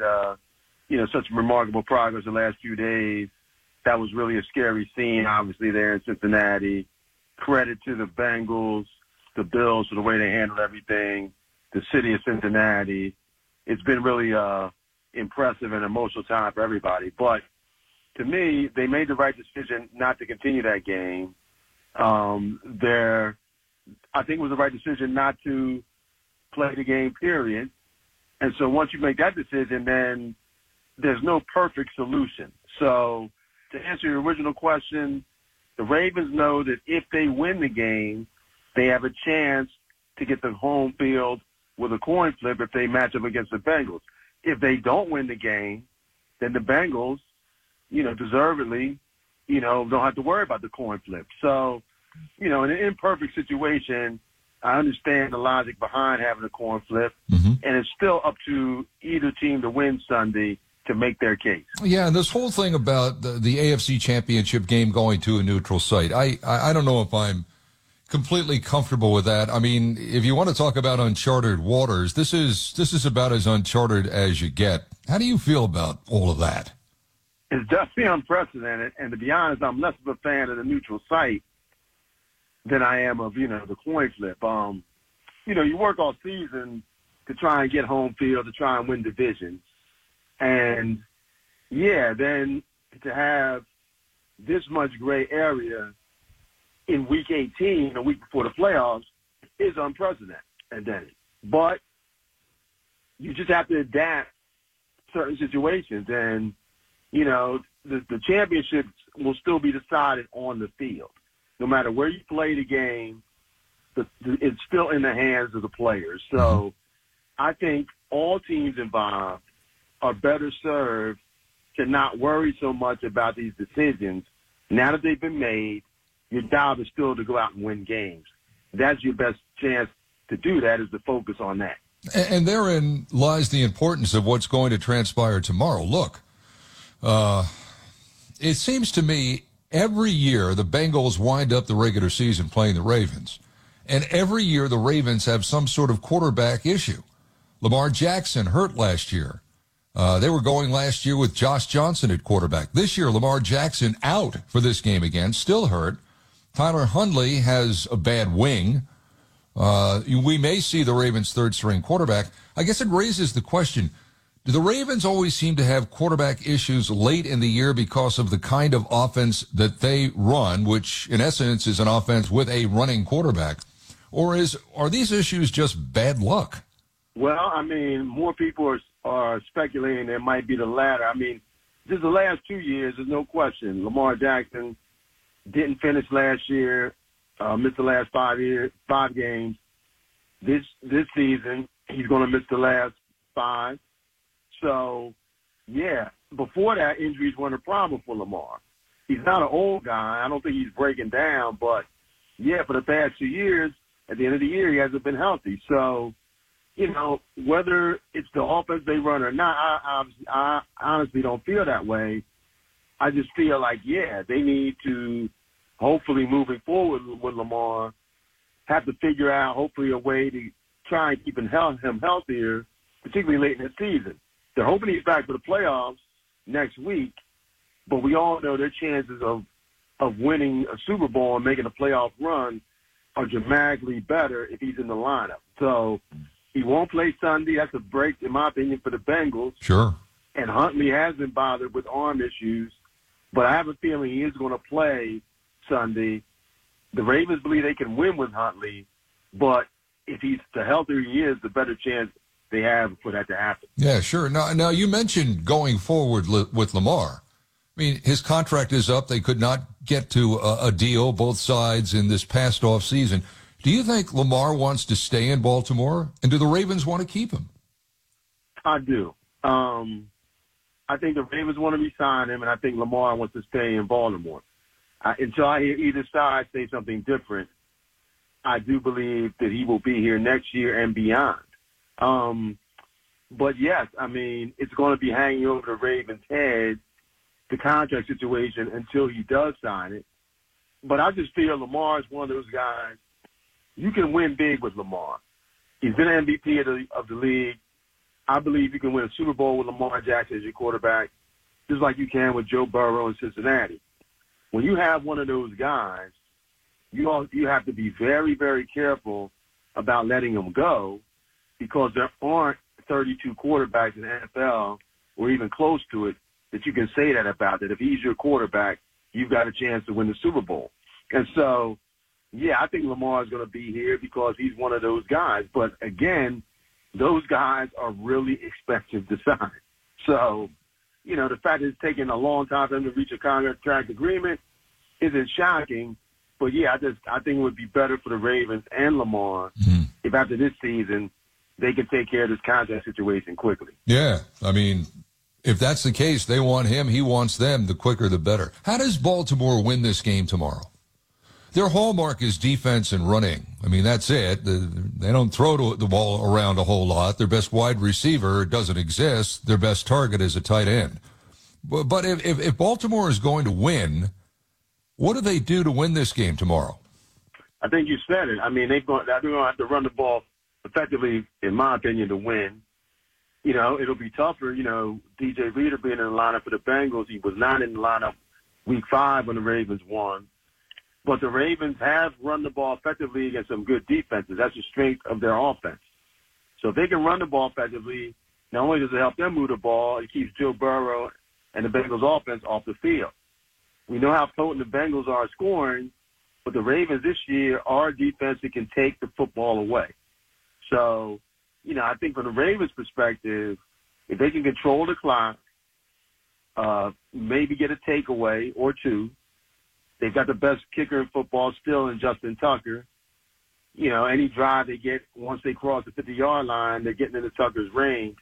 such remarkable progress the last few days. That was really a scary scene, obviously, there in Cincinnati. Credit to the Bengals, the Bills, for the way they handled everything, the city of Cincinnati. It's been really impressive and emotional time for everybody. But to me, they made the right decision not to continue that game. I think it was the right decision not to play the game, period. And so once you make that decision, then there's no perfect solution. So to answer your original question, the Ravens know that if they win the game, they have a chance to get the home field with a coin flip if they match up against the Bengals. If they don't win the game, then the Bengals, deservedly, don't have to worry about the coin flip. So, in an imperfect situation, I understand the logic behind having a coin flip, and it's still up to either team to win Sunday to make their case. Yeah, and this whole thing about the AFC Championship game going to a neutral site, I don't know if I'm completely comfortable with that. I mean, if you want to talk about uncharted waters, this is about as uncharted as you get. How do you feel about all of that? It's definitely unprecedented, and to be honest, I'm less of a fan of the neutral site than I am of, the coin flip. You work all season to try and get home field, to try and win divisions. And, yeah, then to have this much gray area in Week 18, a week before the playoffs, is unprecedented. But you just have to adapt certain situations. And, the championships will still be decided on the field. No matter where you play the game, it's still in the hands of the players. So I think all teams involved are better served to not worry so much about these decisions. Now that they've been made, your job is still to go out and win games. That's your best chance to do that, is to focus on that. And therein lies the importance of what's going to transpire tomorrow. Look, it seems to me every year, the Bengals wind up the regular season playing the Ravens. And every year, the Ravens have some sort of quarterback issue. Lamar Jackson hurt last year. They were going last year with Josh Johnson at quarterback. This year, Lamar Jackson out for this game again, still hurt. Tyler Huntley has a bad wing. We may see the Ravens' third-string quarterback. I guess it raises the question, do the Ravens always seem to have quarterback issues late in the year because of the kind of offense that they run, which in essence is an offense with a running quarterback? Or are these issues just bad luck? Well, more people are speculating it might be the latter. Just the last 2 years, there's no question. Lamar Jackson didn't finish last year, missed the last 5 games. This season, he's going to miss the last 5. So, yeah, before that, injuries weren't a problem for Lamar. He's not an old guy. I don't think he's breaking down. But, yeah, for the past 2 years, at the end of the year, he hasn't been healthy. So, whether it's the offense they run or not, I honestly don't feel that way. I just feel like, yeah, they need to, hopefully moving forward with Lamar, have to figure out, hopefully, a way to try and keep him healthier, particularly late in the season. They're hoping he's back for the playoffs next week, but we all know their chances of winning a Super Bowl and making a playoff run are dramatically better if he's in the lineup. So he won't play Sunday. That's a break, in my opinion, for the Bengals. Sure. And Huntley has been bothered with arm issues, but I have a feeling he is going to play Sunday. The Ravens believe they can win with Huntley, but if he's the healthier he is, the better chance they have for that to happen. Yeah, sure. Now you mentioned going forward with Lamar. His contract is up. They could not get to a deal, both sides, in this past off season. Do you think Lamar wants to stay in Baltimore, and do the Ravens want to keep him? I do. I think the Ravens want to resign him, and I think Lamar wants to stay in Baltimore. Until I hear either side say something different, I do believe that he will be here next year and beyond. But yes, it's going to be hanging over the Ravens' head, the contract situation, until he does sign it. But I just feel Lamar is one of those guys. You can win big with Lamar. He's been an MVP of the league. I believe you can win a Super Bowl with Lamar Jackson as your quarterback, just like you can with Joe Burrow in Cincinnati. When you have one of those guys, you have to be very, very careful about letting him go, because there aren't 32 quarterbacks in the NFL or even close to it, that you can say that about, that if he's your quarterback, you've got a chance to win the Super Bowl. And so, yeah, I think Lamar is going to be here because he's one of those guys. But, again, those guys are really expensive to sign. So, you know, the fact that it's taken a long time for him to reach a contract agreement isn't shocking. But, yeah, I think it would be better for the Ravens and Lamar if after this season they can take care of this contract situation quickly. Yeah, I mean – if that's the case, they want him, he wants them, the quicker the better. How does Baltimore win this game tomorrow? Their hallmark is defense and running. I mean, that's it. They don't throw the ball around a whole lot. Their best wide receiver doesn't exist. Their best target is a tight end. But if Baltimore is going to win, what do they do to win this game tomorrow? I think you said it. I mean, they're going to have to run the ball effectively, in my opinion, to win. You know, it'll be tougher, you know, D.J. Reader being in the lineup for the Bengals. He was not in the lineup week 5 when the Ravens won. But the Ravens have run the ball effectively against some good defenses. That's the strength of their offense. So if they can run the ball effectively, not only does it help them move the ball, it keeps Joe Burrow and the Bengals offense off the field. We know how potent the Bengals are scoring, but the Ravens this year are a defense that can take the football away. So, you know, I think from the Ravens' perspective, if they can control the clock, maybe get a takeaway or two, they've got the best kicker in football still in Justin Tucker. You know, any drive they get, once they cross the 50-yard line, they're getting into Tucker's range.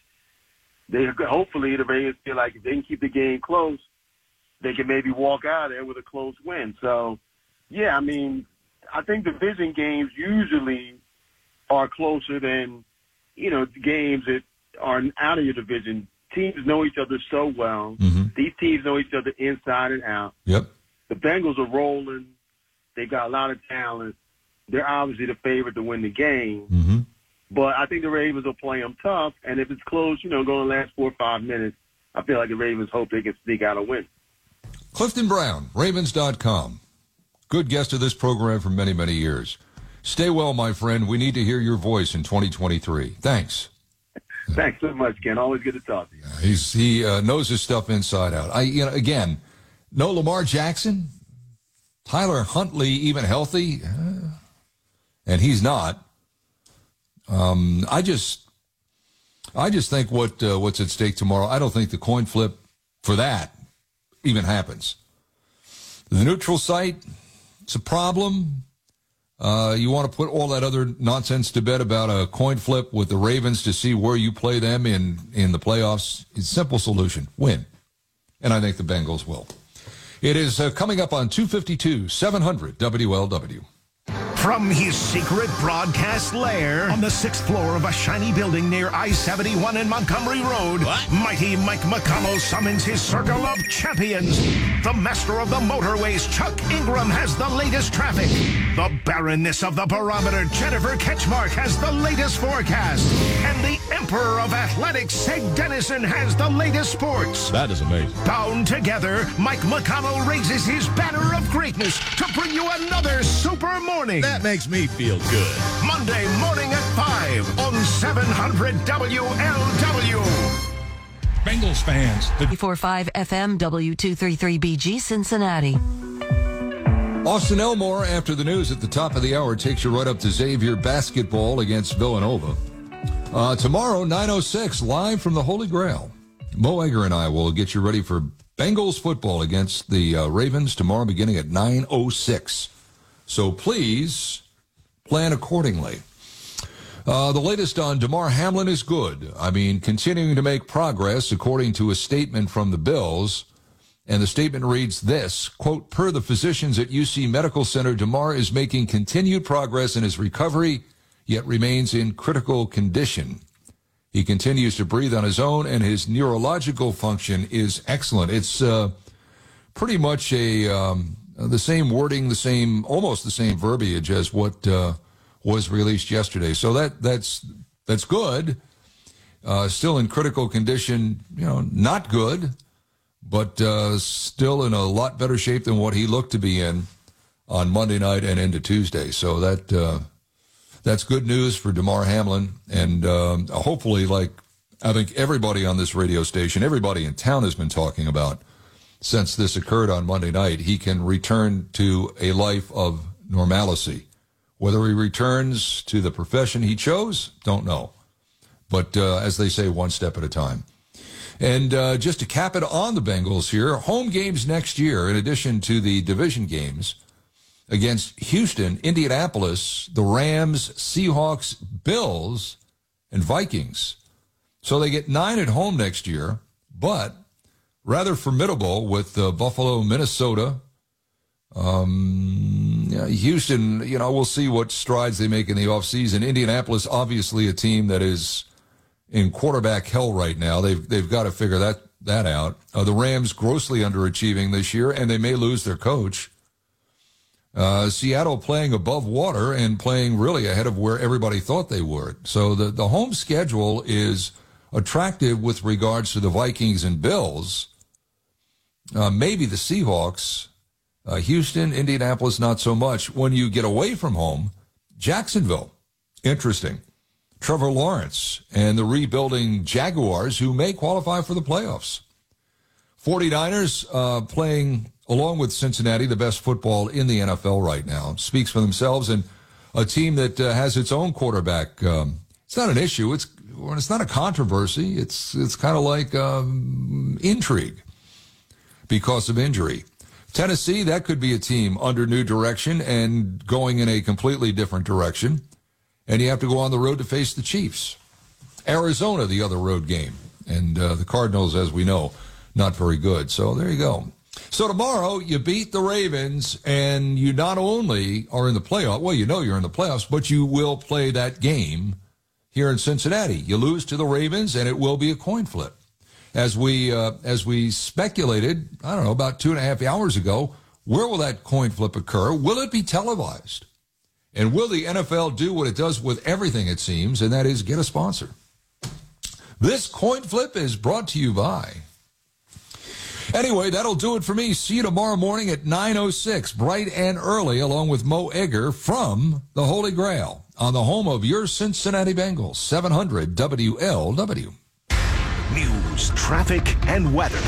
Hopefully, the Ravens feel like if they can keep the game close, they can maybe walk out of there with a close win. So, yeah, I mean, I think division games usually are closer than, you know, games that are out of your division. Teams know each other so well. Mm-hmm. These teams know each other inside and out. Yep. The Bengals are rolling. They've got a lot of talent. They're obviously the favorite to win the game. Mm-hmm. But I think the Ravens will play them tough. And if it's close, you know, going to last 4 or 5 minutes, I feel like the Ravens hope they can sneak out a win. Clifton Brown, Ravens.com. Good guest of this program for many, many years. Stay well, my friend. We need to hear your voice in 2023. Thanks. Thanks so much, Ken. Always good to talk to you. He knows his stuff inside out. Again, no Lamar Jackson, Tyler Huntley even healthy, and he's not. I just think what's at stake tomorrow. I don't think the coin flip for that even happens. The neutral site, it's a problem. You want to put all that other nonsense to bed about a coin flip with the Ravens to see where you play them in the playoffs? It's a simple solution. Win. And I think the Bengals will. It is coming up on 252-700 WLW. From his secret broadcast lair on the 6th floor of a shiny building near I-71 and Montgomery Road, Mighty Mike McConnell summons his circle of champions. The master of the motorways, Chuck Ingram, has the latest traffic. The baroness of the barometer, Jennifer Ketchmark, has the latest forecast. And the emperor of athletics, Seg Dennison, has the latest sports. That is amazing. Bound together, Mike McConnell raises his banner of greatness to bring you another super morning. That makes me feel good. Monday morning at 5 on 700 WLW. Bengals fans. 94.5 FM W233BG Cincinnati. Austin Elmore after the news at the top of the hour takes you right up to Xavier basketball against Villanova. Tomorrow, 9:06, live from the Holy Grail. Mo Egger and I will get you ready for Bengals football against the Ravens tomorrow beginning at 9:06. So please plan accordingly. The latest on DeMar Hamlin is good. I mean, continuing to make progress, according to a statement from the Bills. And the statement reads this, quote, per the physicians at UC Medical Center, DeMar is making continued progress in his recovery, yet remains in critical condition. He continues to breathe on his own, and his neurological function is excellent. It's pretty much the same wording, almost the same verbiage as what was released yesterday. So that's good. Still in critical condition, you know, not good, but still in a lot better shape than what he looked to be in on Monday night and into Tuesday. So that's good news for DeMar Hamlin, and hopefully, like I think everybody on this radio station, everybody in town has been talking about since this occurred on Monday night. He can return to a life of normalcy. Whether he returns to the profession he chose, don't know. But as they say, one step at a time. And just to cap it on the Bengals here, home games next year, in addition to the division games, against Houston, Indianapolis, the Rams, Seahawks, Bills, and Vikings. So they get 9 at home next year, but rather formidable with Buffalo, Minnesota. Houston, you know, we'll see what strides they make in the offseason. Indianapolis, obviously a team that is in quarterback hell right now. They've got to figure that out. The Rams grossly underachieving this year, and they may lose their coach. Seattle playing above water and playing really ahead of where everybody thought they were. So the home schedule is attractive with regards to the Vikings and Bills. Maybe the Seahawks. Houston, Indianapolis, not so much. When you get away from home, Jacksonville, interesting. Trevor Lawrence and the rebuilding Jaguars, who may qualify for the playoffs. 49ers playing, along with Cincinnati, the best football in the NFL right now. Speaks for themselves, and a team that has its own quarterback. It's not an issue. It's not a controversy. It's kind of like intrigue because of injury. Tennessee, that could be a team under new direction and going in a completely different direction. And you have to go on the road to face the Chiefs. Arizona, the other road game. And the Cardinals, as we know, not very good. So there you go. So tomorrow, you beat the Ravens, and you not only are in the playoff, well, you know you're in the playoffs, but you will play that game here in Cincinnati. You lose to the Ravens, and it will be a coin flip. As we speculated, I don't know, about 2.5 hours ago, where will that coin flip occur? Will it be televised? And will the NFL do what it does with everything, it seems, and that is get a sponsor? This coin flip is brought to you by... Anyway, that'll do it for me. See you tomorrow morning at 9:06, bright and early, along with Mo Egger from the Holy Grail on the home of your Cincinnati Bengals, 700 WLW. News, traffic, and weather.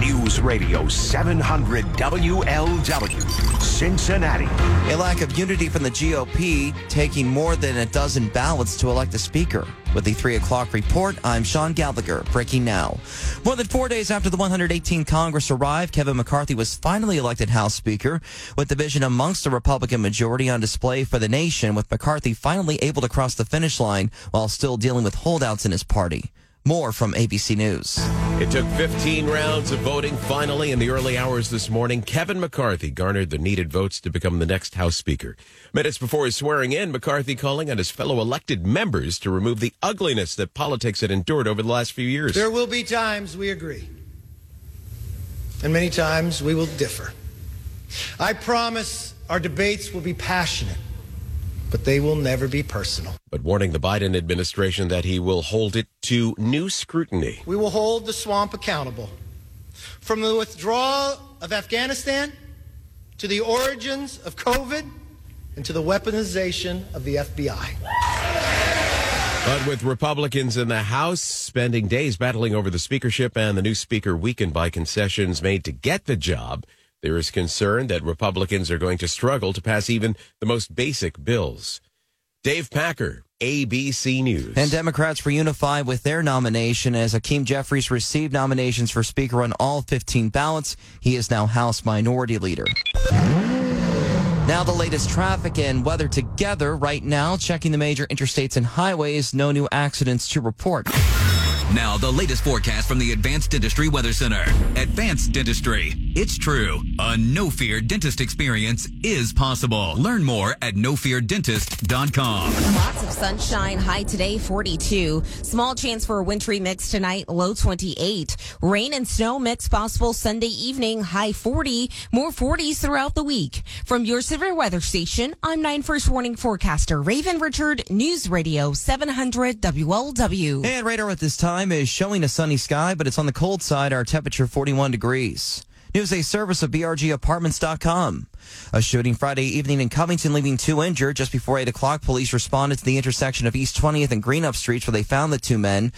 News Radio 700 WLW, Cincinnati. A lack of unity from the GOP taking more than a dozen ballots to elect a speaker. With the 3 o'clock report, I'm Sean Gallagher, breaking now. More than 4 days after the 118th Congress arrived, Kevin McCarthy was finally elected House Speaker, with division amongst the Republican majority on display for the nation, with McCarthy finally able to cross the finish line while still dealing with holdouts in his party. More from ABC News. It took 15 rounds of voting. Finally, in the early hours this morning, Kevin McCarthy garnered the needed votes to become the next House Speaker. Minutes before his swearing in, McCarthy calling on his fellow elected members to remove the ugliness that politics had endured over the last few years. There will be times we agree, and many times we will differ. I promise our debates will be passionate, but they will never be personal. But warning the Biden administration that he will hold it to new scrutiny. We will hold the swamp accountable. From the withdrawal of Afghanistan, to the origins of COVID, and to the weaponization of the FBI. But with Republicans in the House spending days battling over the speakership and the new speaker weakened by concessions made to get the job, there is concern that Republicans are going to struggle to pass even the most basic bills. Dave Packer, ABC News. And Democrats were unified with their nomination as Hakeem Jeffries received nominations for Speaker on all 15 ballots. He is now House Minority Leader. Now the latest traffic and weather together right now. Checking the major interstates and highways. No new accidents to report. Now, the latest forecast from the Advanced Dentistry Weather Center. Advanced Dentistry. It's true. A no-fear dentist experience is possible. Learn more at nofeardentist.com. Lots of sunshine. High today, 42. Small chance for a wintry mix tonight, low 28. Rain and snow mix possible Sunday evening, high 40. More 40s throughout the week. From your severe weather station, I'm 9 First Warning forecaster Raven Richard, News Radio 700 WLW. And radar at this time is showing a sunny sky, but it's on the cold side. Our temperature 41 degrees. News a service of brgapartments.com. A shooting Friday evening in Covington, leaving 2 injured. Just before 8 o'clock, police responded to the intersection of East 20th and Greenup Streets, where they found the 2 men.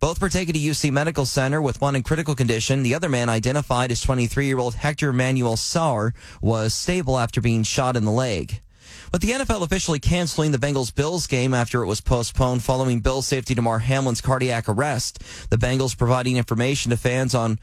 Both were taken to UC Medical Center with one in critical condition. The other man, identified as 23-year-old Hector Manuel Sauer, was stable after being shot in the leg. With the NFL officially canceling the Bengals-Bills game after it was postponed following Bills safety DeMar Hamlin's cardiac arrest, the Bengals providing information to fans on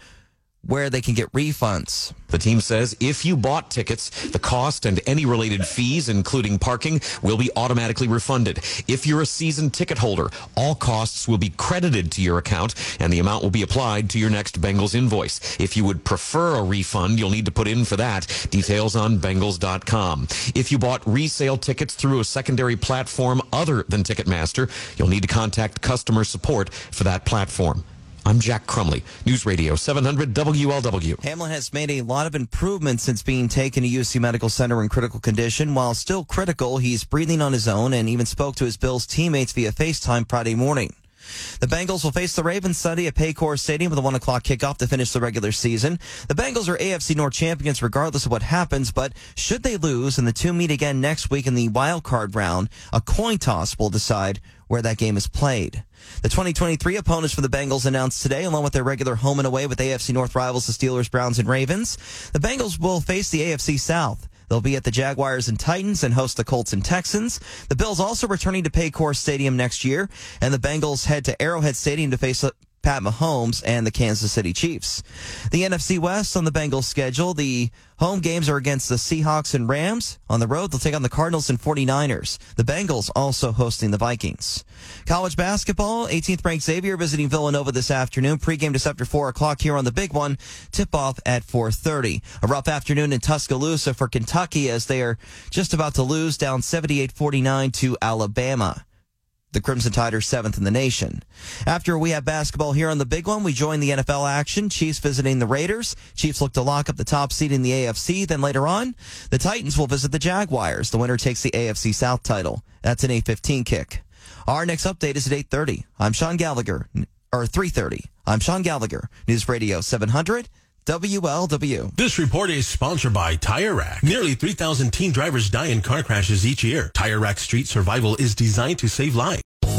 where they can get refunds. The team says if you bought tickets, the cost and any related fees, including parking, will be automatically refunded. If you're a season ticket holder, all costs will be credited to your account, and the amount will be applied to your next Bengals invoice. If you would prefer a refund, you'll need to put in for that. Details on Bengals.com. If you bought resale tickets through a secondary platform other than Ticketmaster, you'll need to contact customer support for that platform. I'm Jack Crumley, News Radio 700 WLW. Hamlin has made a lot of improvements since being taken to UC Medical Center in critical condition. While still critical, he's breathing on his own and even spoke to his Bills teammates via FaceTime Friday morning. The Bengals will face the Ravens Sunday at Paycor Stadium with a 1 o'clock kickoff to finish the regular season. The Bengals are AFC North champions regardless of what happens, but should they lose and the two meet again next week in the wild card round, a coin toss will decide where that game is played. The 2023 opponents for the Bengals announced today, along with their regular home and away with AFC North rivals the Steelers, Browns, and Ravens. The Bengals will face the AFC South. They'll be at the Jaguars and Titans and host the Colts and Texans. The Bills also returning to Paycor Stadium next year, and the Bengals head to Arrowhead Stadium to face Pat Mahomes and the Kansas City Chiefs. The NFC West on the Bengals schedule, the home games are against the Seahawks and Rams. On the road, they'll take on the Cardinals and 49ers. The Bengals also hosting the Vikings. College basketball, 18th-ranked Xavier visiting Villanova this afternoon. Pre-game just after 4 o'clock here on the Big One. Tip-off at 4:30. A rough afternoon in Tuscaloosa for Kentucky as they are just about to lose down 78-49 to Alabama. The Crimson Tide are 7th in the nation. After we have basketball here on the Big One, we join the NFL action. Chiefs visiting the Raiders. Chiefs look to lock up the top seed in the AFC. Then later on, the Titans will visit the Jaguars. The winner takes the AFC South title. That's an 8:15 kick. Our next update is at 8:30. I'm Sean Gallagher, or 3:30. I'm Sean Gallagher, News Radio 700. WLW. This report is sponsored by Tire Rack. Nearly 3,000 teen drivers die in car crashes each year. Tire Rack Street Survival is designed to save lives.